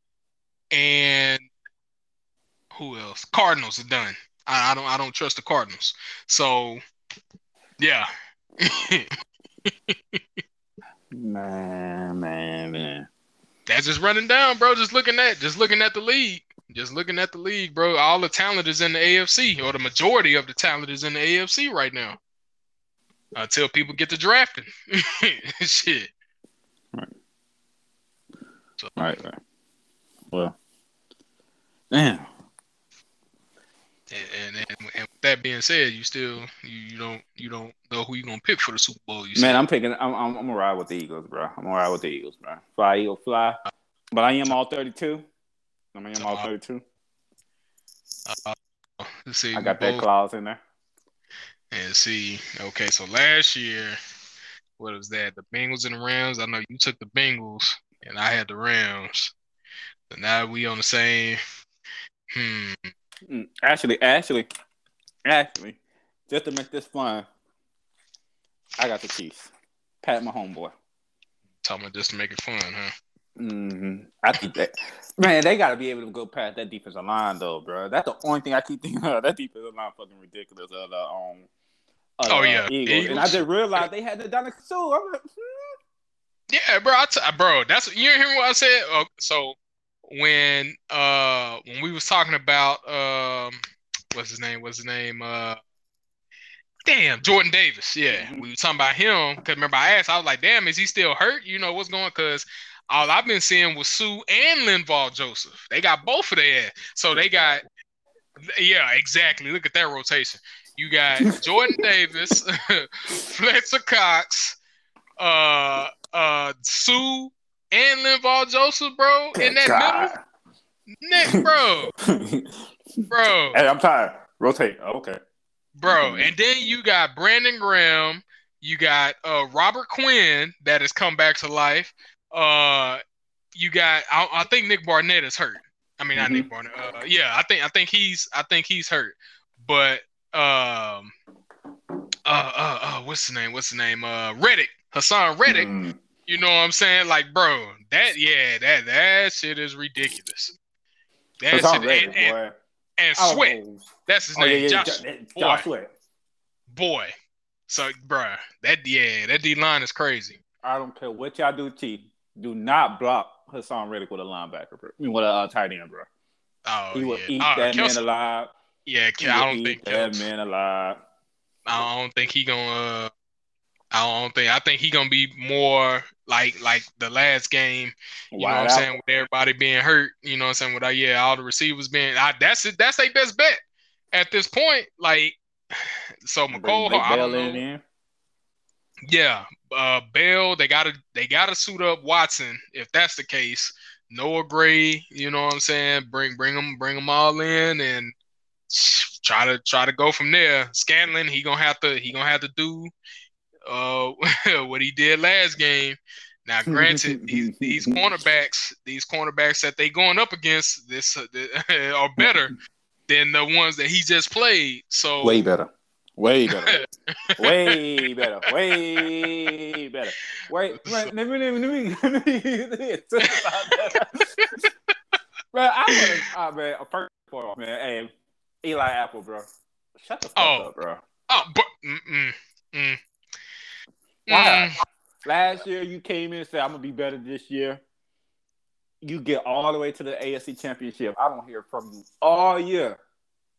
And who else? Cardinals are done. I, I don't. I don't trust the Cardinals. So, yeah. man, man, man. That's just running down, bro. Just looking at, just looking at the league. Just looking at the league, bro. All the talent is in the A F C, or the majority of the talent is in the A F C right now. Until people get to drafting, shit. All right. So. All right, all right. Well, damn. And, and and and with that being said, you still you, you don't you don't know who you gonna pick for the Super Bowl. You man, see? I'm picking. I'm, I'm I'm gonna ride with the Eagles, bro. I'm gonna ride with the Eagles, bro. Fly Eagle, fly. But I am all thirty-two. I mean, I'm all thirty-two. Uh, let's see. I got that clause in there. And see, okay, so last year, what was that? The Bengals and the Rams. I know you took the Bengals, and I had the Rams. But now we on the same. Hmm. Actually, actually, actually, just to make this fun, I got the Chiefs. Pat my homeboy. Talking about just to make it fun, huh? Mm-hmm. I think that man, they gotta be able to go past that defensive line though, bro. That's the only thing I keep thinking of. That defensive line fucking ridiculous. Uh, the, um, uh, oh yeah, Eagles. Eagles. And I just realized they had the Dominic Sue. I'm like, hmm. yeah, bro, I t- bro, that's you hear what I said. Uh, so when uh when we was talking about um what's his name? What's his name? Uh, damn, Jordan Davis. Yeah, mm-hmm. We were talking about him because remember I asked, I was like, damn, is he still hurt? You know what's going? Because all I've been seeing was Sue and Linval Joseph. They got both of their ass. So they got – yeah, exactly. Look at that rotation. You got Jordan Davis, Fletcher Cox, uh, uh, Sue, and Linval Joseph, bro, in that God. middle. Nick, bro. Bro. Hey, I'm tired. Rotate. Oh, okay. Bro, and then you got Brandon Graham. You got uh, Robert Quinn that has come back to life. Uh, you got. I, I think Nick Barnett is hurt. I mean, mm-hmm. not Nick Barnett. Uh, yeah, I think I think he's I think he's hurt. But um, uh, uh, uh what's the name? What's the name? Uh, Reddick, Hassan Reddick. Mm. You know what I'm saying? Like, bro, that yeah, that that shit is ridiculous. That shit, Reddick, and, and, and oh. Sweat. That's his oh, name, yeah, yeah, Josh. Josh, Josh Sweat. Boy, so bro, that yeah, that D line is crazy. I don't care what y'all do, T. Do not block Hassan Reddick with a linebacker, bro. I mean, with a uh, tight end, bro. Oh, he will yeah. eat uh, that Kelsey. man alive. Yeah, he I don't think that Kelsey. man alive. I don't think he gonna. Uh, I don't think. I think he gonna be more like like the last game. You Wide know what out. I'm saying? With everybody being hurt, you know what I'm saying? With yeah, all the receivers being. I, that's it. That's their best bet at this point. Like, so McCall. I don't know. In there. Yeah, uh, Bell. They gotta, they gotta suit up Watson if that's the case. Noah Gray, you know what I'm saying? Bring, bring them, bring them all in, and try to, try to go from there. Scanlon, he gonna have to, he gonna have to do, uh, what he did last game. Now, granted, these, these cornerbacks, these cornerbacks that they going up against this uh, are better than the ones that he just played. So way better. Way better. Way better. Way better. Wait, let me let me let me use this. Bro, I want to, man, a first point, man. Hey, Eli Apple, bro. Shut the fuck oh. up, bro. Oh, but mm mm. Why? Last year you came in and said I'm gonna be better this year. You get all the way to the A F C Championship. I don't hear from you all year.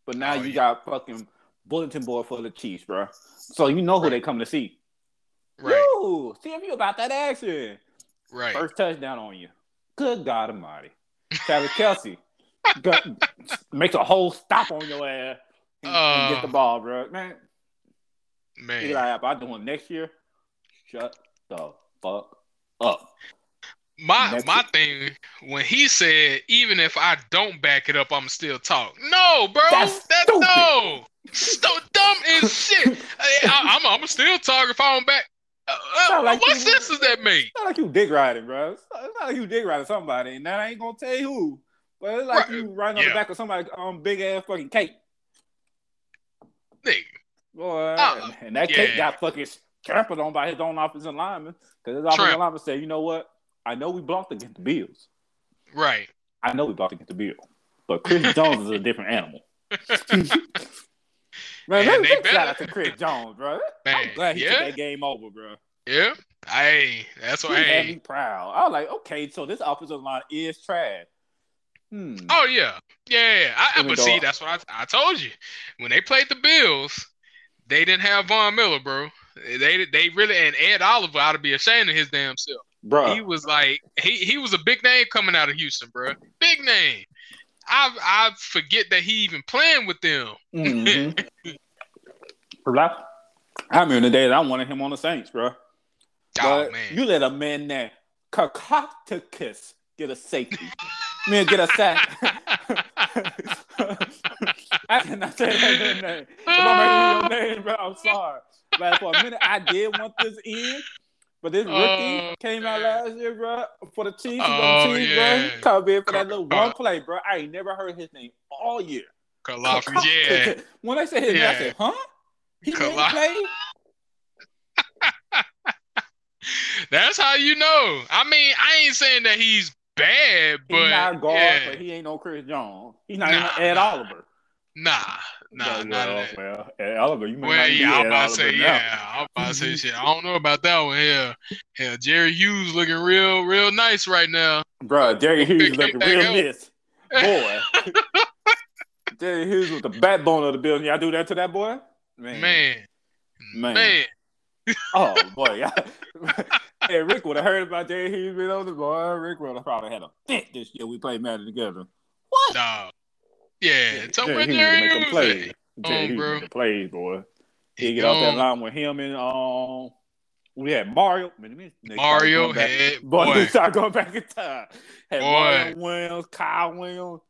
But now oh, you yeah. got fucking bulletin board for the Chiefs, bro. So you know who right. they come to see. Right. Ooh, C M U about that action. Right. First touchdown on you. Good God Almighty. Travis Kelsey got, makes a whole stop on your ass and, uh, and get the ball, bro. Man. Man. Eli Apple, I do him next year. Shut the fuck up. My next my year. thing when he said, even if I don't back it up, I'm still talk. No, bro. That's that, stupid. No. So dumb as shit. I, I, I'm, I'm still talking if I don't back. Uh, like what you, sense does that make? It's not like you dick riding, bro. It's not, it's not like you dick riding somebody, and that I ain't gonna tell you who. But it's like right. you riding on yeah. the back of somebody's um, big ass fucking cake. Nigga. Boy, uh, and that yeah. cake got fucking trampled on by his own offensive lineman. Because his offensive Tramp. lineman said, you know what? I know we blocked against the Bills. Right. I know we blocked against the Bills. But Chris Jones is a different animal. Man, let me shout out to Chris Jones, bro. Man, I'm glad he yeah. took that game over, bro. Yeah. Hey, that's what I had me proud. I was like, okay, so this offensive line is trash. Hmm. Oh, yeah. Yeah. I, but see, that's what I, I told you. When they played the Bills, they didn't have Von Miller, bro. They they really – and Ed Oliver ought to be ashamed of his damn self. Bro. He was like – he he was a big name coming out of Houston, bro. Big name. I I forget that he even playing with them. Mm-hmm. I remember the day that I wanted him on the Saints, bro. But oh, man. You let a man that Kakakakis get a safety. Man, get a sack. I cannot say that name. If I'm making your name, bro, I'm sorry. Like, for a minute, I did want this in, but this rookie oh, came out last year, bro, for the Chiefs. Oh, team, yeah. Bro. He called me for that little uh, one play, bro. I ain't never heard his name all year. Kalof, yeah. When I said his yeah. name, I said, huh? He didn't play? That's how you know. I mean, I ain't saying that he's bad, but he's not guard, yeah. but he ain't no Chris Jones. He's not nah, even Ed nah. Oliver. Nah, nah, nah. Well, well, Ed Oliver, you may well, not yeah, I'm about to say, now. yeah, I'm about to say shit. I don't know about that one. Hell, hell, Jerry Hughes looking real, real nice right now, bro. Jerry Hughes looking real nice, boy. Jerry Hughes was the backbone of the building. Y'all do that to that boy, man, man, man. man. Oh boy, hey, Rick would have heard about Jerry Hughes being on the boy. Rick would have probably had a fit this year. We played Madden together. What? No. Yeah, so yeah, when Jerry Hughes make plays, Jerry Hughes plays, boy. He get off that line with him and um, we had Mario. Mario had boy. We started going back in time. Had boy. Mario Williams, Kyle Williams.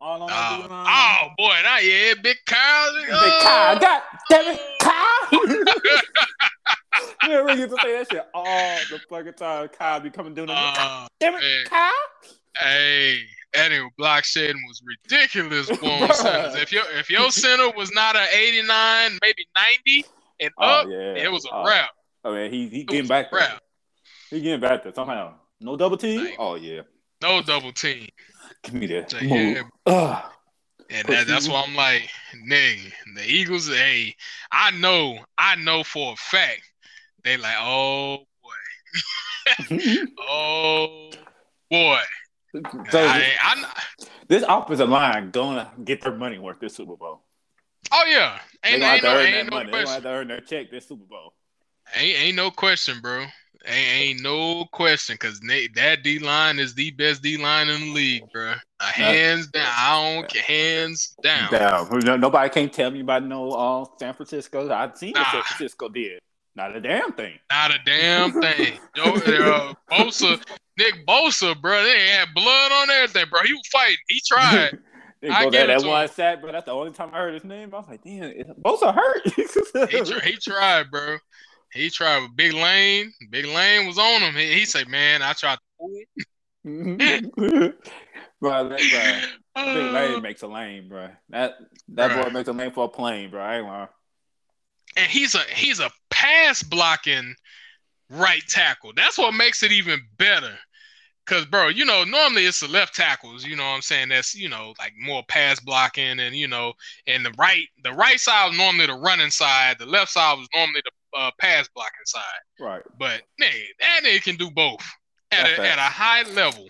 All on uh, the line. Oh boy, now yeah, big Kyle. Big oh. Kyle, God damn it, Kyle. Yeah, we used to say that shit all the fucking time. Kyle be coming doing uh, damn it, man. Kyle. Hey, that anyway, block shedding was ridiculous. if your if your center was not an eighty-nine, maybe ninety and oh, up, yeah. it was a oh. wrap. Oh man, he he it getting back there. He getting back there somehow. No double team. Dang. Oh yeah. No double team. Give me that. So, yeah. uh, and that, that's why I'm like, nigga, the Eagles. Hey, I know, I know for a fact. They like, oh boy, oh boy. So I, I'm not... This offensive line gonna get their money worth this Super Bowl. Oh yeah, ain't, they ain't no, ain't no question. They gonna have to earn their check this Super Bowl. Ain't ain't no question, bro. Ain't, ain't no question, cause they, that D line is the best D line in the league, bro. Hands down, I don't care. Hands down. down. Nobody can't tell me about no uh, San Francisco. I've seen nah. what San Francisco did. Not a damn thing. Not a damn thing. Yo, uh, Bosa, Nick Bosa, bro, they had blood on everything, bro. He was fighting. He tried. They I go get that, that one him. sack, bro. That's the only time I heard his name. I was like, damn, Bosa hurt. he, tr- he tried, bro. He tried with Big Lane. Big Lane was on him. He, he said, man, I tried to pull Bro, that, bro. Uh, Big Lane makes a lane, bro. That that bro. boy makes a lane for a plane, bro. I ain't lying. And he's a he's a pass blocking right tackle. That's what makes it even better. Cause bro, you know, normally it's the left tackles, you know what I'm saying? That's, you know, like more pass blocking and, you know, and the right the right side was normally the running side, the left side was normally the uh, pass blocking side. Right. But man, that nigga can do both at a, at a high level.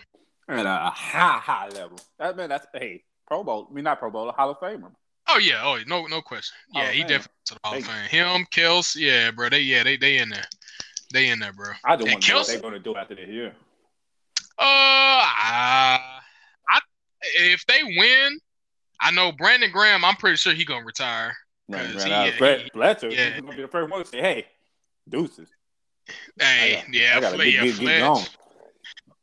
At a high, high level. That man, that's hey, Pro Bowl. I mean not Pro Bowl, a Hall of Famer. Oh yeah, oh no, no question. Yeah, oh, he definitely to the Hall of Fame. Him, Kels, yeah, bro. They, yeah, they, they in there. They in there, bro. I don't want to know what they're gonna do after this year. Uh, I, I, if they win, I know Brandon Graham. I'm pretty sure he gonna retire. Brandon Graham, Brett Bledsoe, yeah, he's gonna be the first one to say, "Hey, deuces." Hey, gotta, yeah, I gotta play, get, yeah, get, get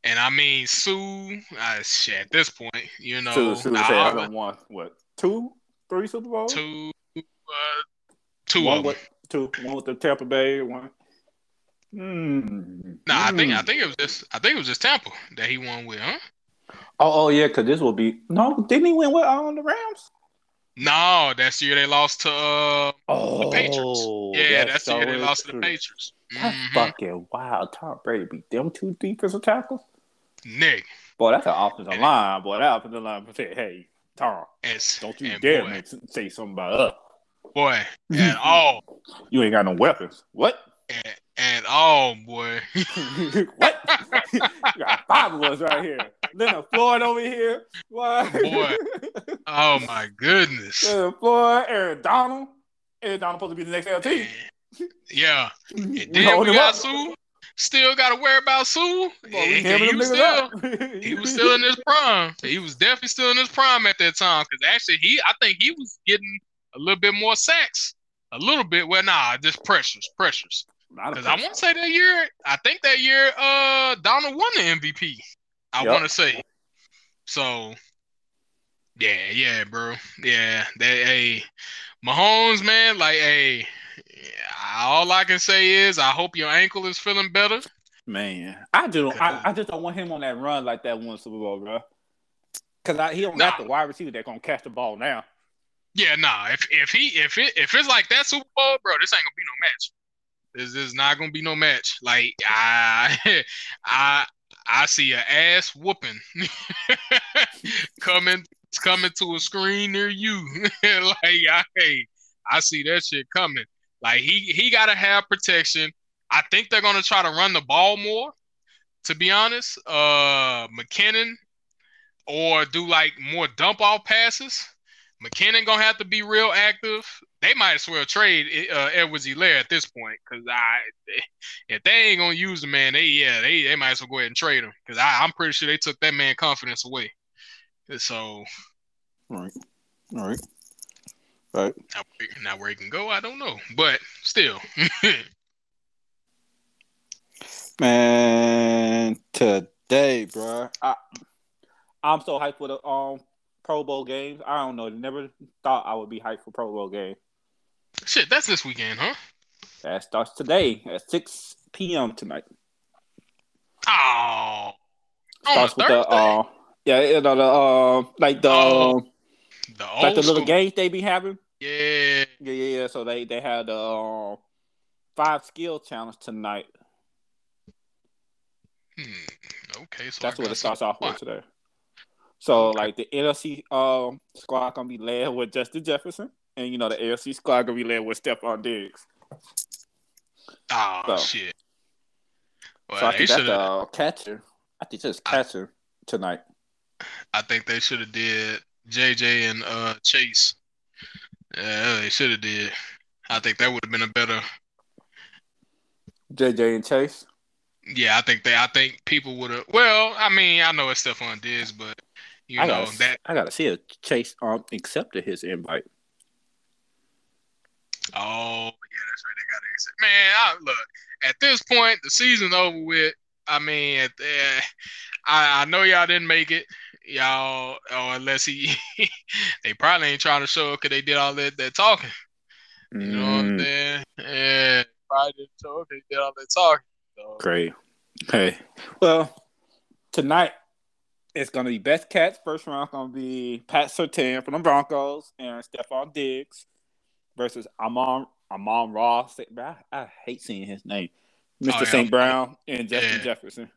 and I mean, Sue, I, shit. At this point, you know, Sue, Sue nah, said, "I don't want what two." Three Super Bowls? Two, uh, two one of them. With, two, one with the Tampa Bay, one. Mm. Nah, mm. I think I think it was just I think it was just Tampa that he won with, huh? Oh, oh yeah, because this will be no. Didn't he win with on the Rams? No, that's the year they lost to uh, oh, the Patriots. Yeah, that's, that's the year they lost true. to the Patriots. That's mm-hmm. fucking wild. Tom Brady beat them two defensive tackles. Nick, boy, that's an offensive and, line. Boy, that offensive line said, "Hey, Tom, don't you dare boy, make, say something about us, boy." At all, you ain't got no weapons. What? At, at all, boy. What? You got five of us right here. Then a Floyd over here. What? Boy. Oh, my goodness. Then a Floyd, Aaron Donald. Aaron Donald supposed to be the next L T. Yeah. And then we, we got up. Sue. Still got to worry about Sue. Well, we he, was still, he was still in his prime. He was definitely still in his prime at that time. Because actually, he I think he was getting a little bit more sacks. A little bit. Well, nah, just pressures. Pressures. Because I want to say that year, I think that year uh, Donald won the M V P. I yep. want to say. So, yeah, yeah, bro. Yeah, that, hey, Mahomes, man, like, hey, all I can say is I hope your ankle is feeling better. Man, I do. I, I just don't want him on that run like that one Super Bowl, bro. Because he don't nah. got the wide receiver that's going to catch the ball now. Yeah, nah. If if he if it if it's like that Super Bowl, bro, this ain't going to be no match. This is not gonna be no match. Like I, I, I see an ass whooping coming coming to a screen near you. Like I, I see that shit coming. Like he he gotta have protection. I think they're gonna try to run the ball more. To be honest, uh, McKinnon or do like more dump off passes. McKinnon gonna have to be real active. They might as well trade uh, Edwards-Helaire at this point, because I if they ain't gonna use the man, they yeah they, they might as well go ahead and trade him, because I'm pretty sure they took that man confidence away. So, all right, all right, all right. Now, now where he can go, I don't know, but still, man, today, bro, I I'm so hyped for the um Pro Bowl games. I don't know. Never thought I would be hyped for Pro Bowl games. Shit, that's this weekend, huh? That starts today at six p.m. tonight. Oh, starts with Thursday? the uh, yeah, you know, the uh, like the, oh, the old like the little school games they be having. Yeah, yeah, yeah. yeah. So they they had the uh, five skill challenge tonight. Hmm. Okay, so that's what it starts off with today. So, like, the N F C um, squad going to be led with Justin Jefferson. And, you know, the A F C squad going to be led with Stephon Diggs. Oh, so, shit. Well, so, I think that's the uh, catcher. I think that's catcher I, tonight. I think they should have did J J and uh, Chase. Yeah, they should have did. I think that would have been a better – J J and Chase? Yeah, I think they. I think people would have – well, I mean, I know it's Stephon Diggs, but – You I know gotta, that I gotta see if Chase um accepted his invite. Oh yeah, that's right. They gotta accept. Man, I, look, at this point, the season's over with. I mean, at the, I I know y'all didn't make it, y'all, or unless he, they probably ain't trying to show it because they did all that that talking. You mm. know what I'm saying? Yeah, probably didn't show it because they did all that talking. So. Great. Hey, well, tonight. It's going to be best catch. First round going to be Pat Surtain from the Broncos and Stephon Diggs versus Amon, Amon Ross. I, I hate seeing his name. Mister Oh, yeah. Saint Brown and Justin yeah. Jefferson.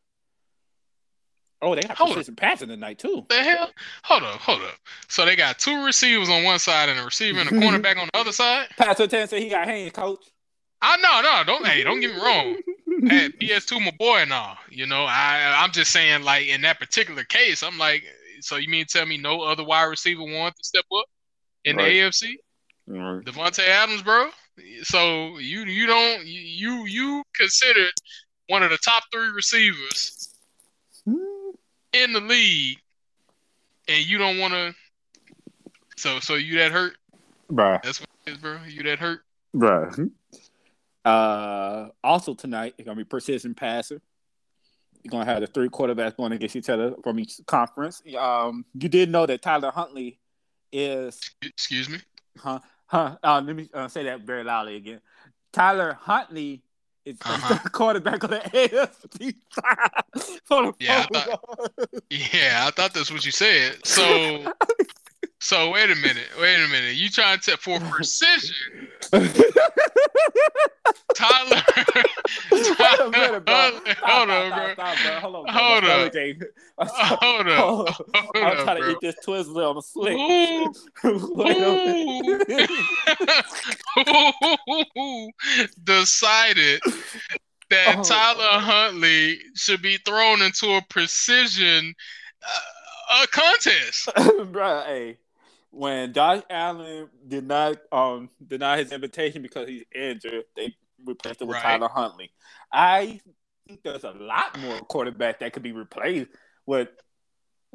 Oh, they got consistent passing tonight, too. The hell? Hold up, hold up. So they got two receivers on one side and a receiver and a cornerback on the other side? Pat Surtain said he got hands, coach. I know, no, don't hey, don't get me wrong. At P S two, my boy, and all. You know, I, I'm just saying, like, in that particular case, I'm like, so you mean to tell me no other wide receiver wanted to step up in right. the A F C? Right. Davante Adams, bro. So you you don't you you considered one of the top three receivers in the league, and you don't want to. So so you that hurt, bro. That's what it is, bro. You that hurt, bro. Uh, also tonight, it's going to be precision passer. You're going to have the three quarterbacks going against each other from each conference. Um, you did know that Tyler Huntley is... Excuse me? Huh? huh uh, let me uh, say that very loudly again. Tyler Huntley It's uh-huh. the quarterback of the A F C South. For the yeah, I thought, yeah, I thought that's what you said. So, so wait a minute, wait a minute. You trying to for precision, Tyler? Tyler minute, hold, hold on, bro. Stop, bro. Hold on, hold bro. on. I'm hold on. Hold on. Hold I'm on, trying bro. to eat this Twizzler on the slick. Who decided that oh. Tyler Huntley should be thrown into a precision uh, a contest? Bro, hey, when Josh Allen did not um deny his invitation because he's injured, they replaced it with right. Tyler Huntley. I think there's a lot more quarterback that could be replaced with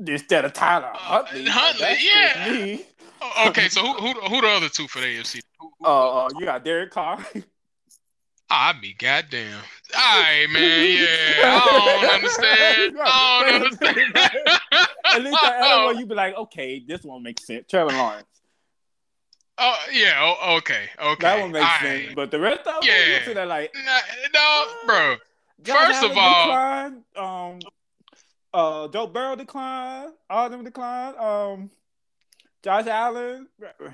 instead of Tyler Huntley. Uh, Huntley, yeah. Oh, okay, so who who who the other two for the A F C? Oh, uh, uh, you got Derek Carr. I be goddamn. All right, man. Yeah, I don't understand. I don't understand. At least the other one, you be like, okay, this one makes sense. Trevor Lawrence. Oh yeah, oh, okay, okay. That one makes all sense, right. But the rest of them, yeah, you that like, nah, no, bro. Josh First Allen of all, declined, um, uh, Joe Burrow declined, all of them declined, um, Josh Allen.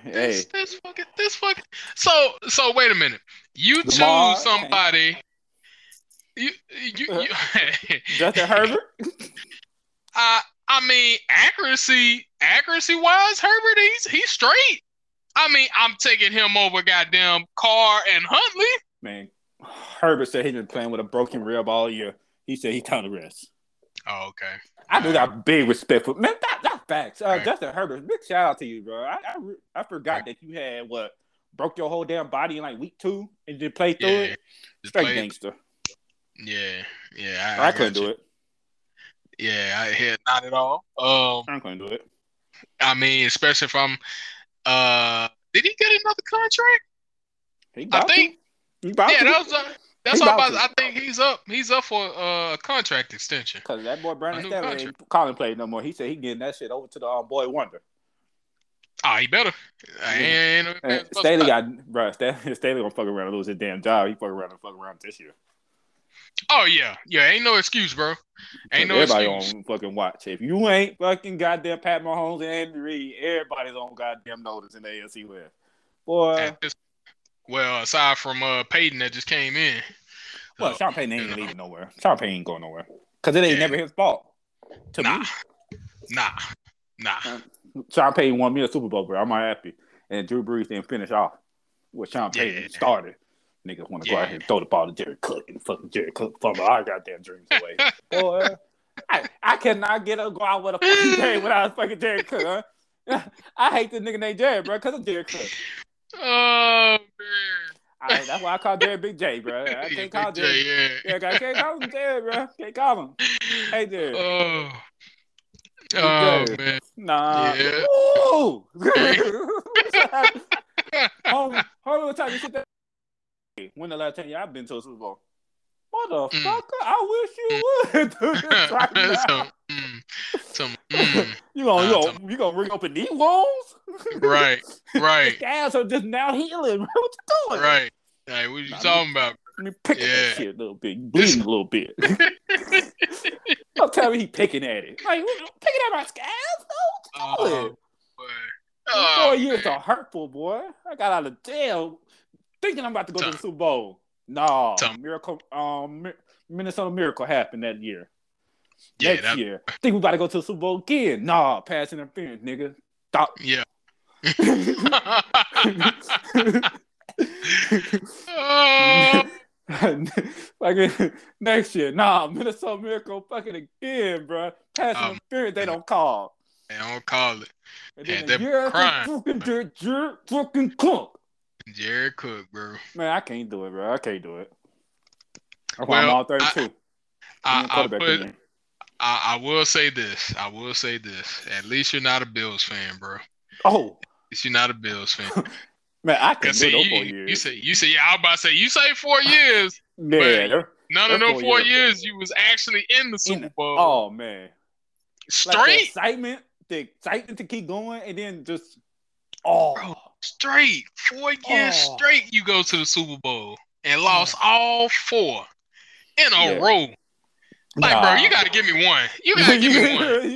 Hey. This, this fucking, this fucking. So, so wait a minute. You Lamar, choose somebody. You, you, you. you Justin Herbert. I, I mean, accuracy, accuracy wise, Herbert, he's he's straight. I mean, I'm taking him over goddamn Carr and Huntley. Man, Herbert said he's been playing with a broken rib all year. He said he's time to rest. Oh, okay. I do got big respect for man. That, that's facts. Uh, right. Justin Herbert, big shout out to you, bro. I I, I forgot right. that you had what broke your whole damn body in like week two and just played through yeah. it. Just Straight played. gangster. Yeah, yeah. I, I, I couldn't do it. Yeah, I yeah, not at all. Um, I couldn't do it. I mean, especially if I'm. Uh, did he get another contract? He I think. He yeah, that was, uh, that's all about. I think he's up. He's up for a uh, contract extension. Because that boy Brandon Stanley ain't calling play no more. He said he getting that shit over to the uh, boy Wonder. Ah, oh, he better. Yeah. And, and and Staley got bro. Staley, Staley gonna fuck around and lose his damn job. He fuck around and fuck around this year. Oh yeah, yeah. Ain't no excuse, bro. Ain't no everybody excuse. Everybody on fucking watch. If you ain't fucking goddamn Pat Mahomes and Andy Reid, everybody's on goddamn notice in the A F C West. Boy. This, well, aside from uh, Payton that just came in. Well, uh, Sean Payton ain't leaving you know. nowhere. Sean Payton ain't going nowhere because it ain't yeah. never his fault. To nah, me. nah, nah. Uh, Sean Payton won me a Super Bowl, bro. I'm not happy. And Drew Brees didn't finish off what Sean Payton yeah. started. Niggas want to yeah. go out here and throw the ball to Derek Cook and fucking Derek Cook fumble our goddamn dreams away. Boy, I, I cannot get a go out with a fucking game without fucking Derek Cook. Huh? I hate this nigga named Jerry, bro, because of Derek Cook. Oh, man. I, that's why I call Derek Big J, bro. I can't call Derek. Yeah. Derek. I can't call him Derek, bro. Can't call him. Hey, Derek. Oh, oh man. Nah. Yeah. Ooh. Hold on, time you sit there. When the last time y'all been to a Super Bowl? Motherfucker, mm. I wish you would do this right now. Some, mm, some, mm. you gonna, uh, you, gonna you gonna reopen these wounds? Right, right. The ass are just now healing. What you doing? Right. Hey, what you nah, talking me, about? Let me pick yeah. at that shit a little bit, bleeding a little bit. Don't tell me he picking at it. Like picking at my scars? What you doing? Oh, Four years are hurtful, boy. I got out of jail. Thinking I'm about to go Tom. to the Super Bowl. No. Tom. Miracle um Minnesota Miracle happened that year. Yeah, Next that... year. Think we about to go to the Super Bowl again. No, pass interference, nigga. Stop. Yeah. Like next year. Nah, Minnesota Miracle fucking again, bro. Pass interference, um, they don't call. They don't call it. And yeah, then they're crying. Fucking jerk fucking clunk. Jared Cook, bro. Man, I can't do it, bro. I can't do it. Well, I'm all thirty-two. I, I, I, put, I, I will say this. I will say this. At least you're not a Bills fan, bro. Oh. At least you're not a Bills fan. Man, I can do those four years. You say, you say, yeah, I was about to say, you say four years. Man, yeah, they're, none they're of those four years, years you was actually in the Super in the, Bowl. Oh, man. Straight. Like the excitement, the excitement to keep going, and then just, oh. Bro. Straight, four years oh. straight, you go to the Super Bowl and lost all four in a yeah. row. Like, nah. bro, you gotta give me one. You gotta give me one.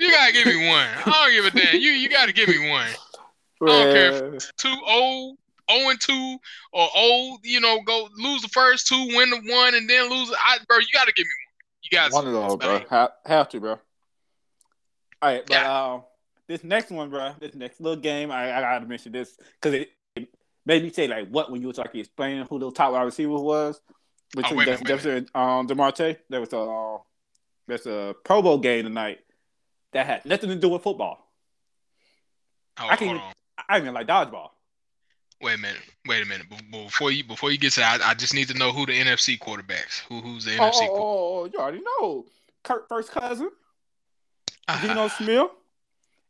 You gotta give me one. I don't give a damn. You you gotta give me one. I don't care if it's two old. zero and two or old, you know, go lose the first two, win the one, and then lose. I, bro, you got to give me one. You got one of those, bro. Have, have to, bro. All right, but yeah. uh, this next one, bro, this next little game, I, I got to mention this because it, it made me say, like, what when you were talking, explaining who the top wide receiver was between oh, Justin Jefferson and um, DeMarte. There was a uh, there's a Pro Bowl game tonight that had nothing to do with football. Oh, I can, I mean, like dodgeball. Wait a minute. Wait a minute. Before you before you get to that, I, I just need to know who the N F C quarterbacks. Who who's the N F C? Oh, quarterback? You already know. Kirk first cousin, uh-huh. Geno Smith,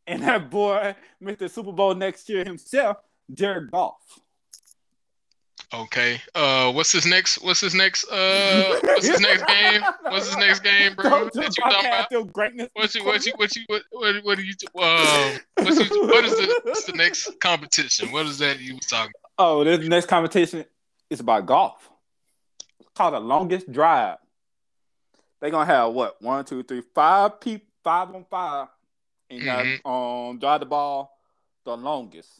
and that boy Mister Super Bowl next year himself, Jared Goff. Okay. Uh, what's his next? What's his next? Uh, what's his next game? What's his next game, bro? Don't that you talking about? Greatness what's you? What you? What you? What? What, what do you? Uh, what's you? What is the, what's the next competition? What is that you were talking about? Oh, this next competition is about golf. It's called the longest drive. They're gonna have what? One, two, three, five people, five on five, and mm-hmm. gotta, um, drive the ball the longest.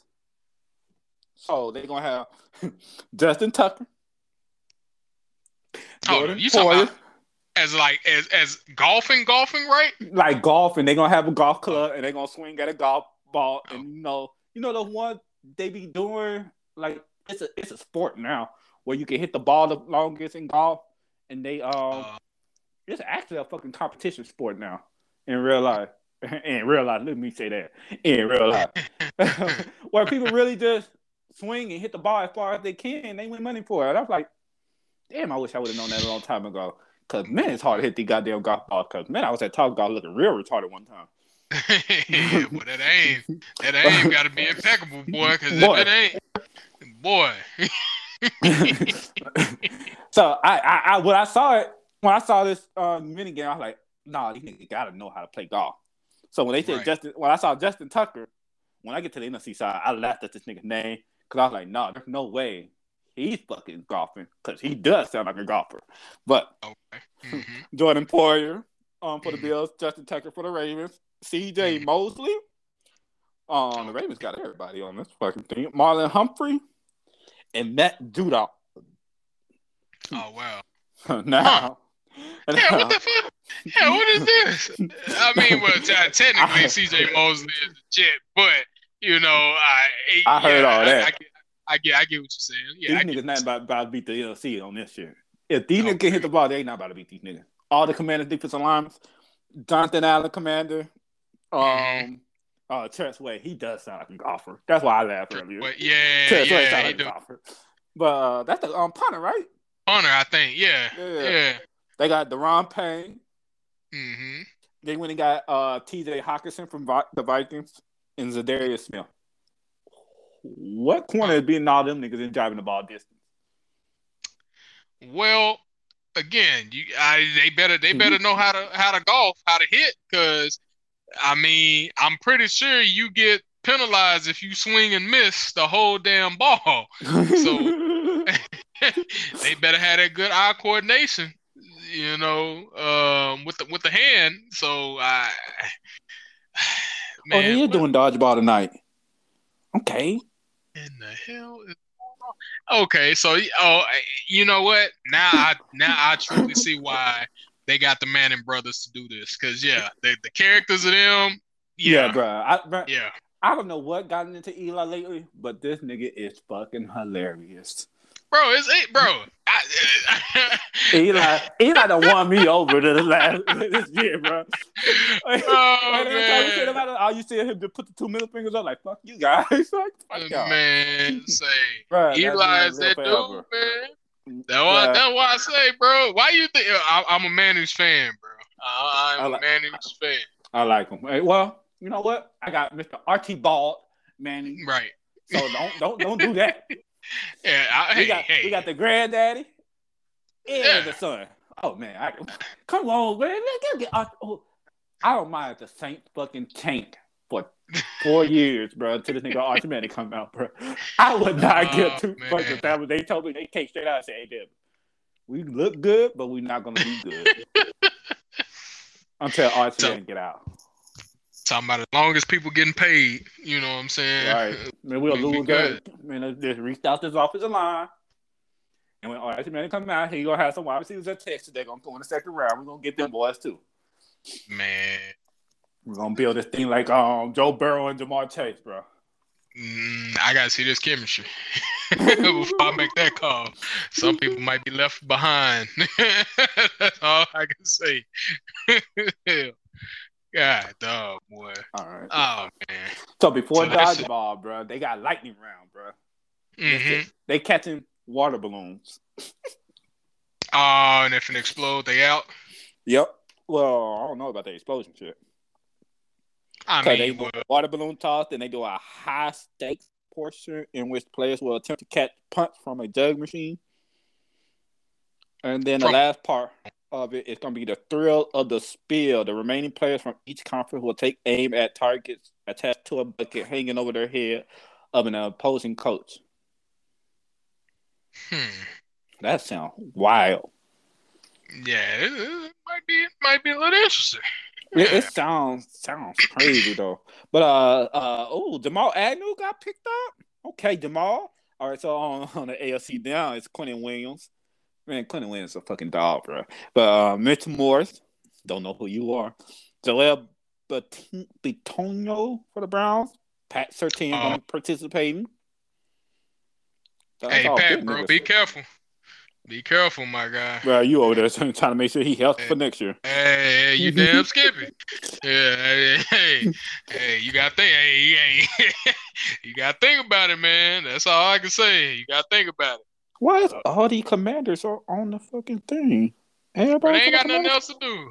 So they're gonna have Justin Tucker. Oh, you talking about as like as as golfing, golfing, right? Like golfing. They're gonna have a golf club and they're gonna swing at a golf ball. Oh. And you know, you know the one they be doing like it's a it's a sport now where you can hit the ball the longest in golf, and they um uh, it's actually a fucking competition sport now in real life. In real life, let me say that. In real life, where people really just swing and hit the ball as far as they can, and they win money for it. And I was like, damn, I wish I would have known that a long time ago. Because, man, it's hard to hit the goddamn golf ball. Because, man, I was at Top Golf looking real retarded one time. Well, that aim, that aim got to be impeccable, boy. Because that ain't, boy. So, I, I, I, when I saw it, when I saw this uh, mini game, I was like, nah, these niggas got to know how to play golf. So, when they said right. Justin, when I saw Justin Tucker, when I get to the N F C side, I laughed at this nigga's name. Because I was like, nah, there's no way he's fucking golfing. Because he does sound like a golfer. But okay. mm-hmm. Jordan Poyer um, for mm-hmm. the Bills, Justin Tucker for the Ravens, C J mm-hmm. Mosley. Um, the Ravens got everybody on this fucking thing. Marlon Humphrey and Matt Judon. Oh, wow. Now. Huh. Yeah, what the fuck? Yeah, what is this? I mean, well, technically, C J Mosley is a Jet, but. You know, I I heard yeah, all that. I, I, get, I get, I get what you're saying. Yeah, these niggas not about, about to beat the N F C on this shit. If these okay. niggas can hit the ball, they ain't not about to beat these niggas. All the Commanders defensive linemen, Jonathan Allen, Commander, um, mm-hmm. uh, Terrence Wade. He does sound like a golfer. That's why I laughed earlier. But yeah, Terrence yeah, Wade sound like a golfer. But uh, that's the um punter, right? Punter, I think. Yeah, yeah. yeah. They got Deron Payne. Mm-hmm. They went and got uh T J Hockenson from Vi- the Vikings. And Zadarius Smith. What corner is beating all them niggas in driving the ball distance? Well, again, you I, they better they better know how to how to golf, how to hit, because I mean, I'm pretty sure you get penalized if you swing and miss the whole damn ball. So they better have that good eye coordination, you know, um, with the with the hand. So I. Man, oh, you're doing dodgeball tonight. Okay. In the hell is going on? Okay, so oh, you know what? Now I now I truly see why they got the Manning brothers to do this. Cause yeah, they, the characters of them. Yeah, yeah bro. I, bro. Yeah. I don't know what got into Eli lately, but this nigga is fucking hilarious. Bro, it's it, bro. I, I, Eli, Eli done won me over to the last this year, bro. Oh, man. All you see him to put the two middle fingers up, like fuck you guys, like fuck y'all. Man, say bro, Eli is that dude, over. Man. That's why, that's why I say, bro. Why you think I, I'm a Manning fan, bro? I, I'm I like, a Manning fan. I like him. Hey, well, you know what? I got Mister Archibald Manning, right? So don't don't don't do that. Yeah, I, we, hey, got, hey. we got the granddaddy and yeah. the son. Oh man, I, come on, man! Get, get, I, oh, I don't mind if the Saint fucking tank for four years, bro, until this nigga Arch Manning come out, bro. I would not oh, get too man. much of that. But they told me, they came straight out and said, hey, Deb, we look good, but we're not going to be good. Until Arch Manning get out. Talking about as long as people getting paid, you know what I'm saying? Right. Man, we'll lose good. Man, just reached out this offensive line. And when Arch Manning come out, he's going to have some wide receivers at Texas. They're going to go in the second round. We're going to get them boys, too. Man. We're going to build this thing like um, Joe Burrow and Jamar Chase, bro. Mm, I got to see this chemistry before I make that call. Some people might be left behind. That's all I can say. God, dog, boy. All right. Oh, man. So before so dodgeball, bro, they got lightning round, bro. Mm-hmm. They catching water balloons. Oh, and if it explodes, they out? Yep. Well, I don't know about the explosion shit. I mean, they do a water balloon toss, then they do a high stakes portion in which players will attempt to catch punts from a jug machine. And then the from- last part of it is going to be the thrill of the spill. The remaining players from each conference will take aim at targets attached to a bucket hanging over their head of an opposing coach. Hmm. That sounds wild. Yeah, it, it might be, it might be a little interesting. It, it sounds sounds crazy though, but uh, uh oh, Jamal Agnew got picked up. Okay, Jamal. All right, so on, on the A F C down, it's Quentin Williams. Man, Quentin Williams is a fucking dog, bro. But uh, Mitch Morse, don't know who you are. Jaleel Bitonio for the Browns. Pat Surtain uh, participating. That's hey, Pat, bro, be careful. Be careful, my guy. Bro, you over there trying to make sure he healthy hey, for next year. Hey, hey you damn skippy. Yeah, hey, hey, hey, you got to think. Hey, hey. You got to think about it, man. That's all I can say. You got to think about it. Why is all these commanders are on the fucking thing? Everybody they ain't got nothing else to do.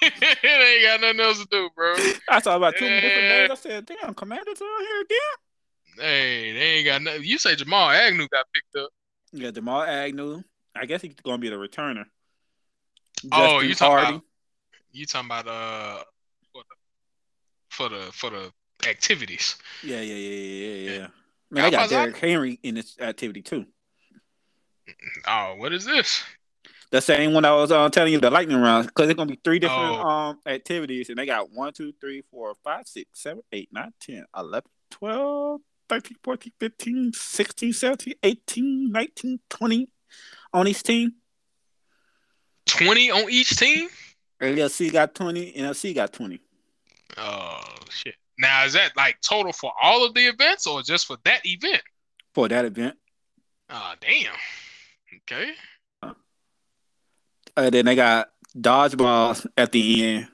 They ain't got nothing else to do, bro. I saw about two yeah. different names. I said, damn, commanders are here again? Hey, they ain't got nothing. You say Jamal Agnew got picked up. Yeah, Jamal Agnew. I guess he's going to be the returner. Justin oh, you talking Hardy. about you talking about uh for the for the for the activities? Yeah, yeah, yeah, yeah, yeah. yeah. Man, I got Derek Henry in this activity too. Oh, what is this? The same one I was uh, telling you, the lightning round, because it's gonna be three different oh. um activities, and they got one, two, three, four, five, six, seven, eight, nine, ten, eleven, twelve. thirteen, fourteen, fifteen, sixteen, seventeen, eighteen, nineteen, twenty on each team. twenty on each team? A F C got twenty, N F C got twenty. Oh, shit. Now, is that like total for all of the events or just for that event? For that event. Oh, damn. Okay. Uh, and then they got dodgeballs at the end.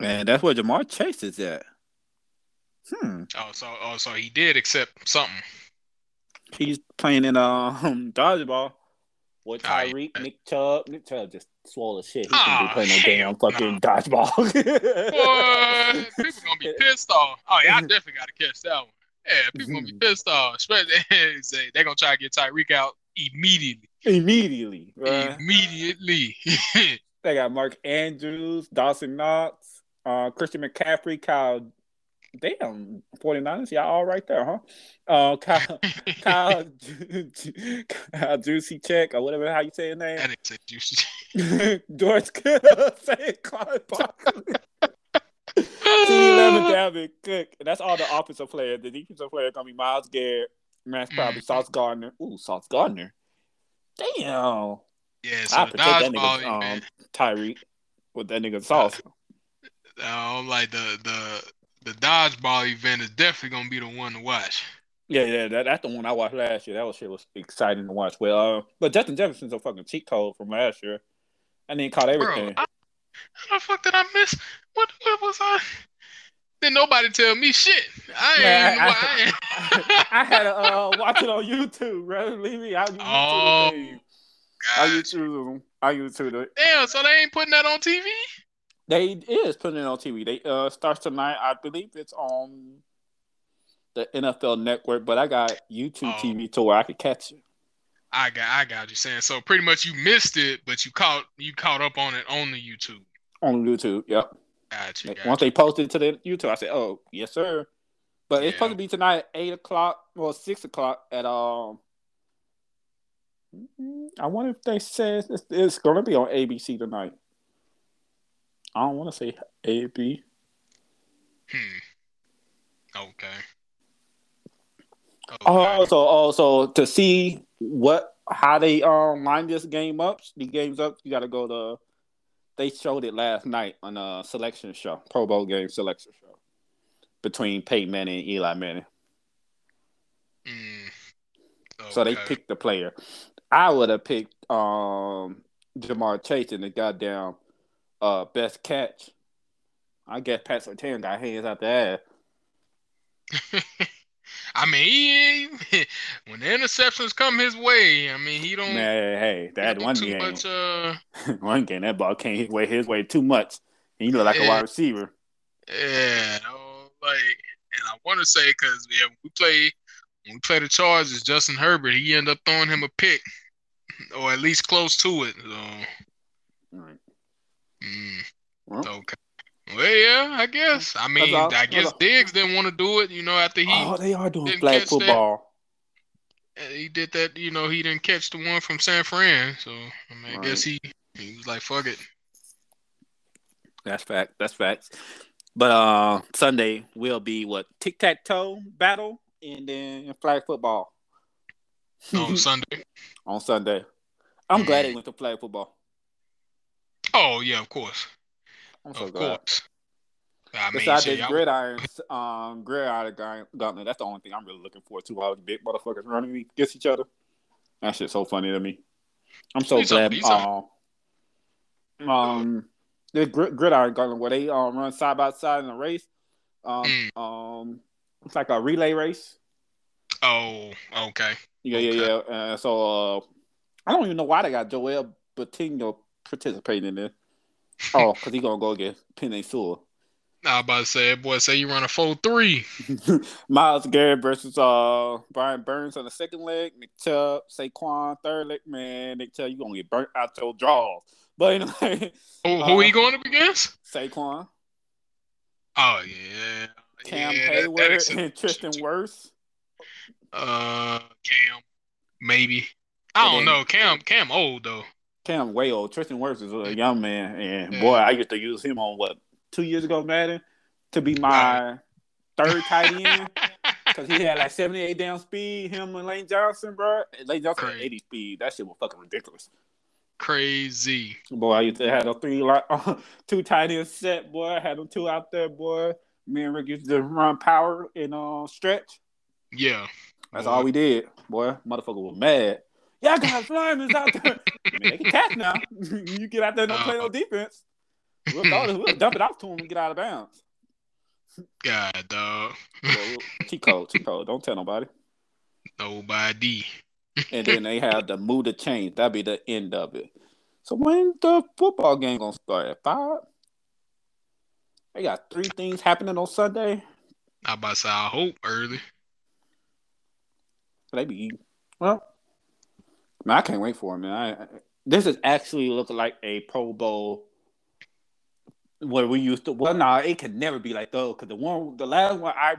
And that's where Jamar Chase is at. Hmm. Oh, so oh, so he did accept something. He's playing in um dodgeball with Tyreek, oh, yeah. Nick Chubb. Nick Chubb just swole as shit. He shouldn't oh, be playing no damn fucking no. dodgeball. Boy, people gonna be pissed off. Oh yeah, I definitely gotta catch that one. Yeah, people gonna be pissed off. Especially they're gonna try to get Tyreek out immediately. Immediately, right? Immediately. They got Mark Andrews, Dawson Knox, uh, Christian McCaffrey, Kyle. Damn, 49ers, y'all all right there, huh? Uh, Kyle, Kyle, Kyle Juicy Check, or whatever, how you say his name? I didn't say Juicy Check. George Kittle, say Clyde Parker. two eleven Davin Cook. And that's all the offensive players. The defensive player going to be Myles Garrett, Max Crosby, Sauce Gardner. Ooh, Sauce Gardner. Damn. Yeah, so I have to take that nigga, um, man. Tyreek, with that nigga Sauce. I don't like the the... The dodgeball event is definitely gonna be the one to watch. Yeah, yeah, that, that's the one I watched last year. That was shit was exciting to watch. Well, uh, but Justin Jefferson's a fucking cheat code from last year. I didn't caught everything. Bro, I, how the fuck did I miss? What, what was I? Didn't nobody tell me shit. I ain't. Man, I, I, I had to uh, watch it on YouTube, bro. Leave me out. Oh, YouTube I YouTube. I YouTube it. Damn, so they ain't putting that on T V. They is putting it on T V. They uh starts tonight. I believe it's on the N F L Network, but I got YouTube oh, T V to where I could catch it. I got, I got you saying. So pretty much you missed it, but you caught, you caught up on it on the YouTube. On YouTube, yep. Got you, got Once you. They posted it to the YouTube, I said, "Oh, yes, sir." But yeah. It's supposed to be tonight at eight o'clock or six o'clock at um. I wonder if they said it's, it's going to be on A B C tonight. I don't want to say A B. Hmm. Okay. Okay. Oh, so oh, so to see what how they um line this game up, the games up, you got to go to. They showed it last night on a selection show, Pro Bowl game selection show, between Peyton Manning and Eli Manning. Mm. Okay. So they picked the player. I would have picked um, Jamar Chase in the goddamn uh, best catch. I guess Pat Surtain got hands out the ass. I mean, he, when the interceptions come his way, I mean, he don't. Man, hey, that one game. Much, uh... one game, that ball came his way, his way too much. And you look like yeah. a wide receiver. Yeah, no, like, and I want to say because yeah, we play, when we play the Chargers, Justin Herbert, he ended up throwing him a pick, or at least close to it. So. All right. Mm. Well. Okay. Well, yeah, I guess. I mean, I guess Diggs didn't want to do it, you know, after he Oh, they are doing flag football. That. He did that, you know, he didn't catch the one from San Fran. So, I mean, right. I guess he, he was like, fuck it. That's fact. That's facts. But uh, Sunday will be, what, tic-tac-toe battle and then flag football. On Sunday? On Sunday. I'm mm. glad they went to flag football. Oh, yeah, of course. I'm so of glad. Course. I mean, Besides shit, that gridiron, um, gridiron gauntlet, that's the only thing I'm really looking forward to. All these big motherfuckers running against each other. That shit's so funny to me. I'm so he's glad. Up, um, um, the gridiron gauntlet where they um run side by side in a race. Um, mm. um, it's like a relay race. Oh, okay. Yeah, okay. yeah, yeah. Uh, so uh, I don't even know why they got Joel Bottino participating in this. Oh, because he's going to go against Penny Sewell. Nah, I was about to say, boy, say you run a four three. Myles Garrett versus uh, Brian Burns on the second leg. Nick Chubb, Saquon, third leg. Man, Nick Chubb, you're going to get burnt out your jaws. But anyway. Oh, who uh, he going up against? Saquon. Oh, yeah. Cam yeah, Hayward that, that and Tristan Wirfs. Uh, Cam, maybe. I and don't then, know. Cam, Cam old, though. Cam way old. Tristan Wirfs is a young man, and yeah. boy, I used to use him on what two years ago, Madden, to be my third tight end because he had like seventy-eight down speed. Him and Lane Johnson, bro. Lane Johnson had eighty speed. That shit was fucking ridiculous. Crazy. Boy, I used to have a three, two tight end set. Boy, I had them two out there. Boy, me and Rick used to run power and uh, stretch. Yeah, that's boy. all we did. Boy, motherfucker was mad. Y'all got linemen out there. I mean, they can catch now. You get out there and don't uh, play no defense. We'll, we'll dump it off to him and get out of bounds. God, dog. Well, cheat code, cheat code. Don't tell nobody. Nobody. And then they have the move to change. That'll be the end of it. So when the football game going to start? At five? They got three things happening on Sunday. I about to say, I hope early. They be eating. Well. Man, I can't wait for it, man. I, I, this is actually looking like a Pro Bowl where we used to. Well, no, nah, it can never be like those because the one, the last one, I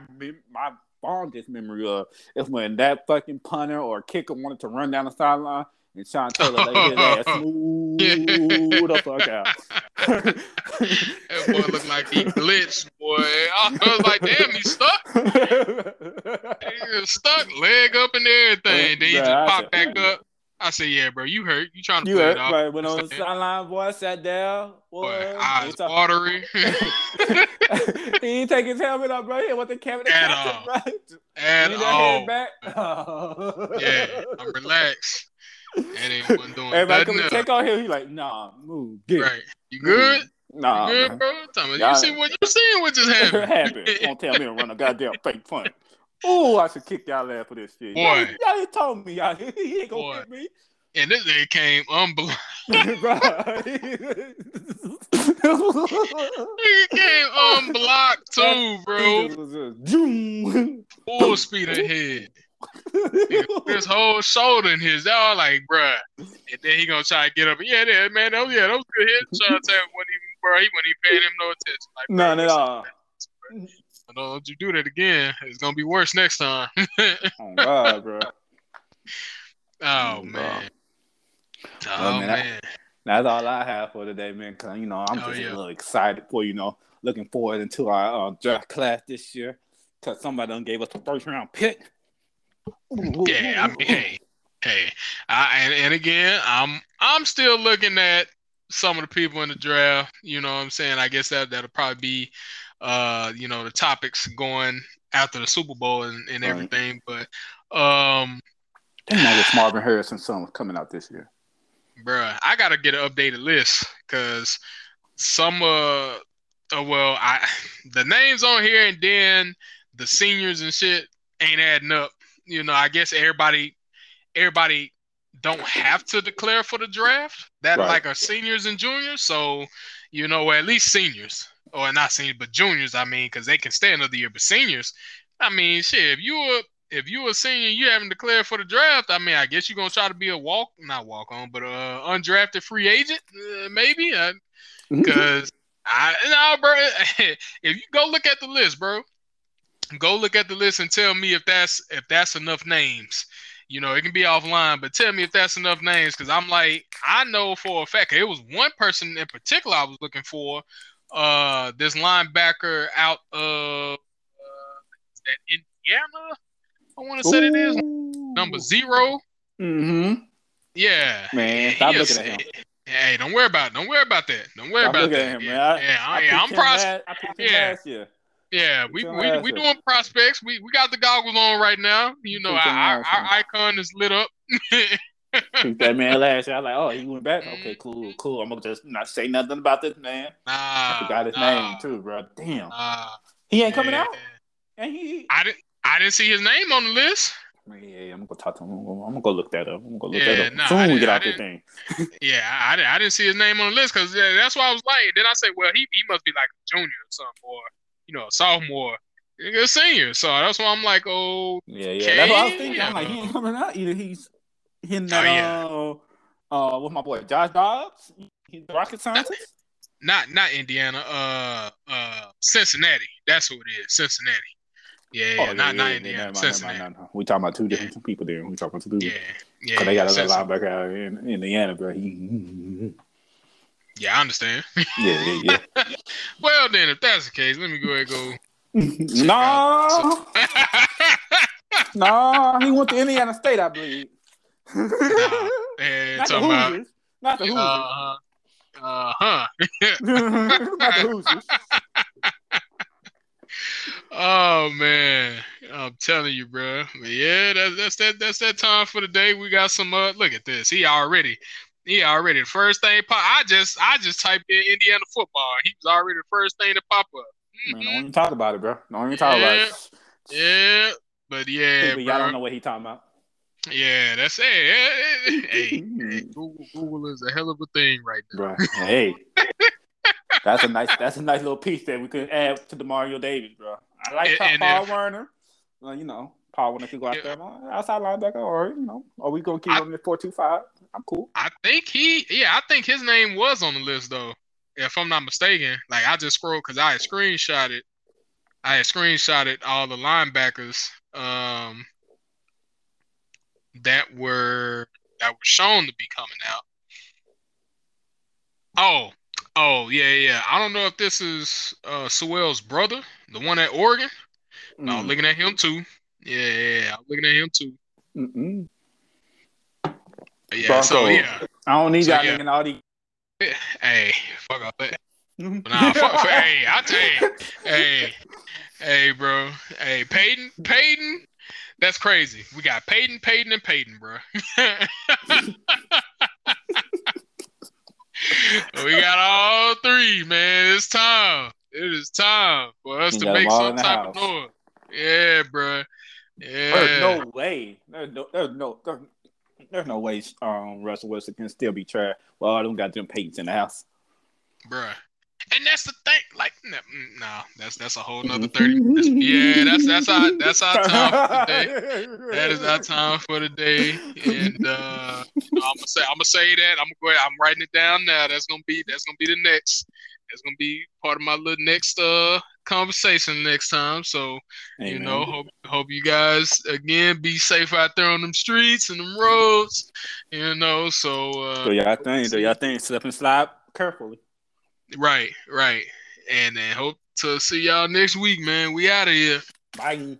my fondest memory of is when that fucking punter or kicker wanted to run down the sideline and Sean Taylor laid his ass smooth the fuck out. That boy looked like he glitched, boy. I was like, damn, he's stuck. He was stuck, leg up and everything. Then he just popped back up. I said, yeah, bro, you hurt. You trying to you play hurt, it off. Right. Went on the sideline, boy, sat down. Boy, boy eyes watery. He didn't take his helmet off, bro. He didn't want the camera to At all. Him, right? At all. Back. Oh. Yeah, I'm relaxed. That ain't wasn't doing Everybody come to take on him. He like, nah, move. Get right. You good? Mm-hmm. Nah. You good, bro? Thomas, you see what you're seeing what just happened. happened. Don't tell me to run a goddamn fake punt. Oh, I should kick y'all ass for this shit. Boy. Y'all, y'all ain't told me. Y'all, he ain't gonna hit me. And this thing came unbelievable. He came unblocked too, bro. Full speed ahead. His whole shoulder in his. Y'all like, bruh. And then he gonna try to get up. Yeah, yeah, man. Oh, yeah, those good hits. Sean Taylor wasn't even bro. He wasn't even paying him no attention. Like, None at all. Don't you do that again. It's going to be worse next time. Oh, God, bro. Oh, man. Oh, oh man. man. That's all I have for today, man. Cause, you know, I'm oh, just yeah. a little excited for, you know, looking forward into our uh, draft class this year. Because somebody done gave us a first-round pick. Ooh, yeah, ooh, I mean, ooh. hey, hey. I, and, and again, I'm I'm still looking at some of the people in the draft. You know what I'm saying? I guess that, that'll probably be, uh, you know, the topics going after the Super Bowl and, and everything. Right. But um, – I know it's Marvin Harrison and some coming out this year. Bruh, I got to get an updated list because some uh, – oh, well, I the names on here and then the seniors and shit ain't adding up. You know, I guess everybody everybody don't have to declare for the draft. That right. like are seniors and juniors. So, you know, at least seniors. Or not seniors, but juniors, I mean, because they can stay another year. But seniors, I mean, shit, if you were if you a senior you haven't declared for the draft, I mean, I guess you're going to try to be a walk, not walk on, but a undrafted free agent, uh, maybe. Because I, I, no, bro, if you go look at the list, bro. Go look at the list and tell me if that's if that's enough names. You know, it can be offline, but tell me if that's enough names because I'm like, I know for a fact it was one person in particular I was looking for. Uh, this linebacker out of uh, that Indiana, I want to say it is number zero. Mm-hmm. Yeah, man, stop yes. looking at him. Hey, don't worry about it. Don't worry about that. Don't worry stop about that. Him, yeah, man. I, yeah, I, I yeah I'm processing. Yeah. Last year. Yeah, we we we doing prospects. We we got the goggles on right now. You know, our, our icon is lit up. That man last year, I was like, oh, he went back. Okay, cool, cool. I'm gonna just not say nothing about this man. Nah, I forgot his nah, name too, bro. Damn, nah, he ain't coming yeah. out. And he, I didn't, I didn't see his name on the list. Yeah, I'm gonna talk to him. I'm gonna, I'm gonna go look that up. I'm gonna go look yeah, that up nah, soon. We get out this thing. yeah, I didn't, I didn't see his name on the list because that's why I was like. Then I said, well, he he must be like a junior or something, or. You know, sophomore, a senior. So that's why I'm like, oh, yeah, yeah. That's what I was thinking. Yeah. I'm like, he ain't coming out either. He's hitting that. Oh, yeah. Uh, uh, with my boy Josh Dobbs, he's the rocket scientist. Not, not Indiana. Uh, uh, Cincinnati. That's who it is. Cincinnati. Yeah, oh, yeah not, yeah, not yeah, Indiana. Mind, Cincinnati. Mind, mind. We talking about two different yeah. people there. We talking about two. Different. Yeah, yeah. They got yeah, a linebacker out in, in Indiana, bro. He. Yeah, I understand. Yeah, yeah, yeah. Well, then, if that's the case, let me go ahead and go. No. No, he went to Indiana State, I believe. Nah, man, not, the about, Hoosiers. Not the Hoosiers. Uh, uh-huh. Not the Hoosiers. Oh, man. I'm telling you, bro. But yeah, that's, that's, that, that's that time for the day. We got some uh, – look at this. He already – He already the first thing pop. I just I just typed in Indiana football. He was already the first thing to pop up. Mm-hmm. Man, don't even talk about it, bro. Don't even talk yeah. about it. Yeah, but yeah, but y'all don't know what he talking about. Yeah, that's it. Hey, hey, hey, Google, Google is a hell of a thing right now. Bro. Hey, that's a nice that's a nice little piece that we could add to the Mario Davis, bro. I like and, Paul and if, Werner. Well, you know, Paul Werner can go out if, there outside linebacker, or you know, are we gonna keep I, him at four two five? I'm cool. I think he, yeah, I think his name was on the list though, if I'm not mistaken. Like I just scrolled because I had screenshotted, I had screenshotted all the linebackers um, that were that were shown to be coming out. Oh, oh yeah, yeah. I don't know if this is uh, Sewell's brother, the one at Oregon. Mm. No, I'm looking at him too. Yeah, yeah, I'm looking at him too. Mm-mm. Yeah, Bronco. So yeah, I don't need so, y'all yeah. nigga all these. Hey, fuck up that. Nah, fuck. Hey, I tell you, hey, hey, bro, hey, Peyton, Peyton, that's crazy. We got Peyton, Peyton, and Peyton, bro. We got all three, man. It's time. It is time for us you to make some type house. Of noise. Yeah, bro. Yeah. There's no way. There's no. There's no. There's... There's no way um, Russell Wilson can still be trash. Well, I don't got them Peytons in the house, bruh. And that's the thing. Like, no, no that's that's a whole nother thirty. That's, yeah, that's that's our that's our time for today. That is our time for today. And uh, you know, I'm gonna say I'm gonna say that. I'm gonna go ahead. I'm writing it down now. That's gonna be that's gonna be the next That's gonna be part of my little next uh conversation next time. So Amen. You know, hope hope you guys again be safe out there on them streets and them roads. You know, so uh, do y'all thing, do y'all thing, slip and slide carefully. Right, right, and then hope to see y'all next week, man. We out of here. Bye.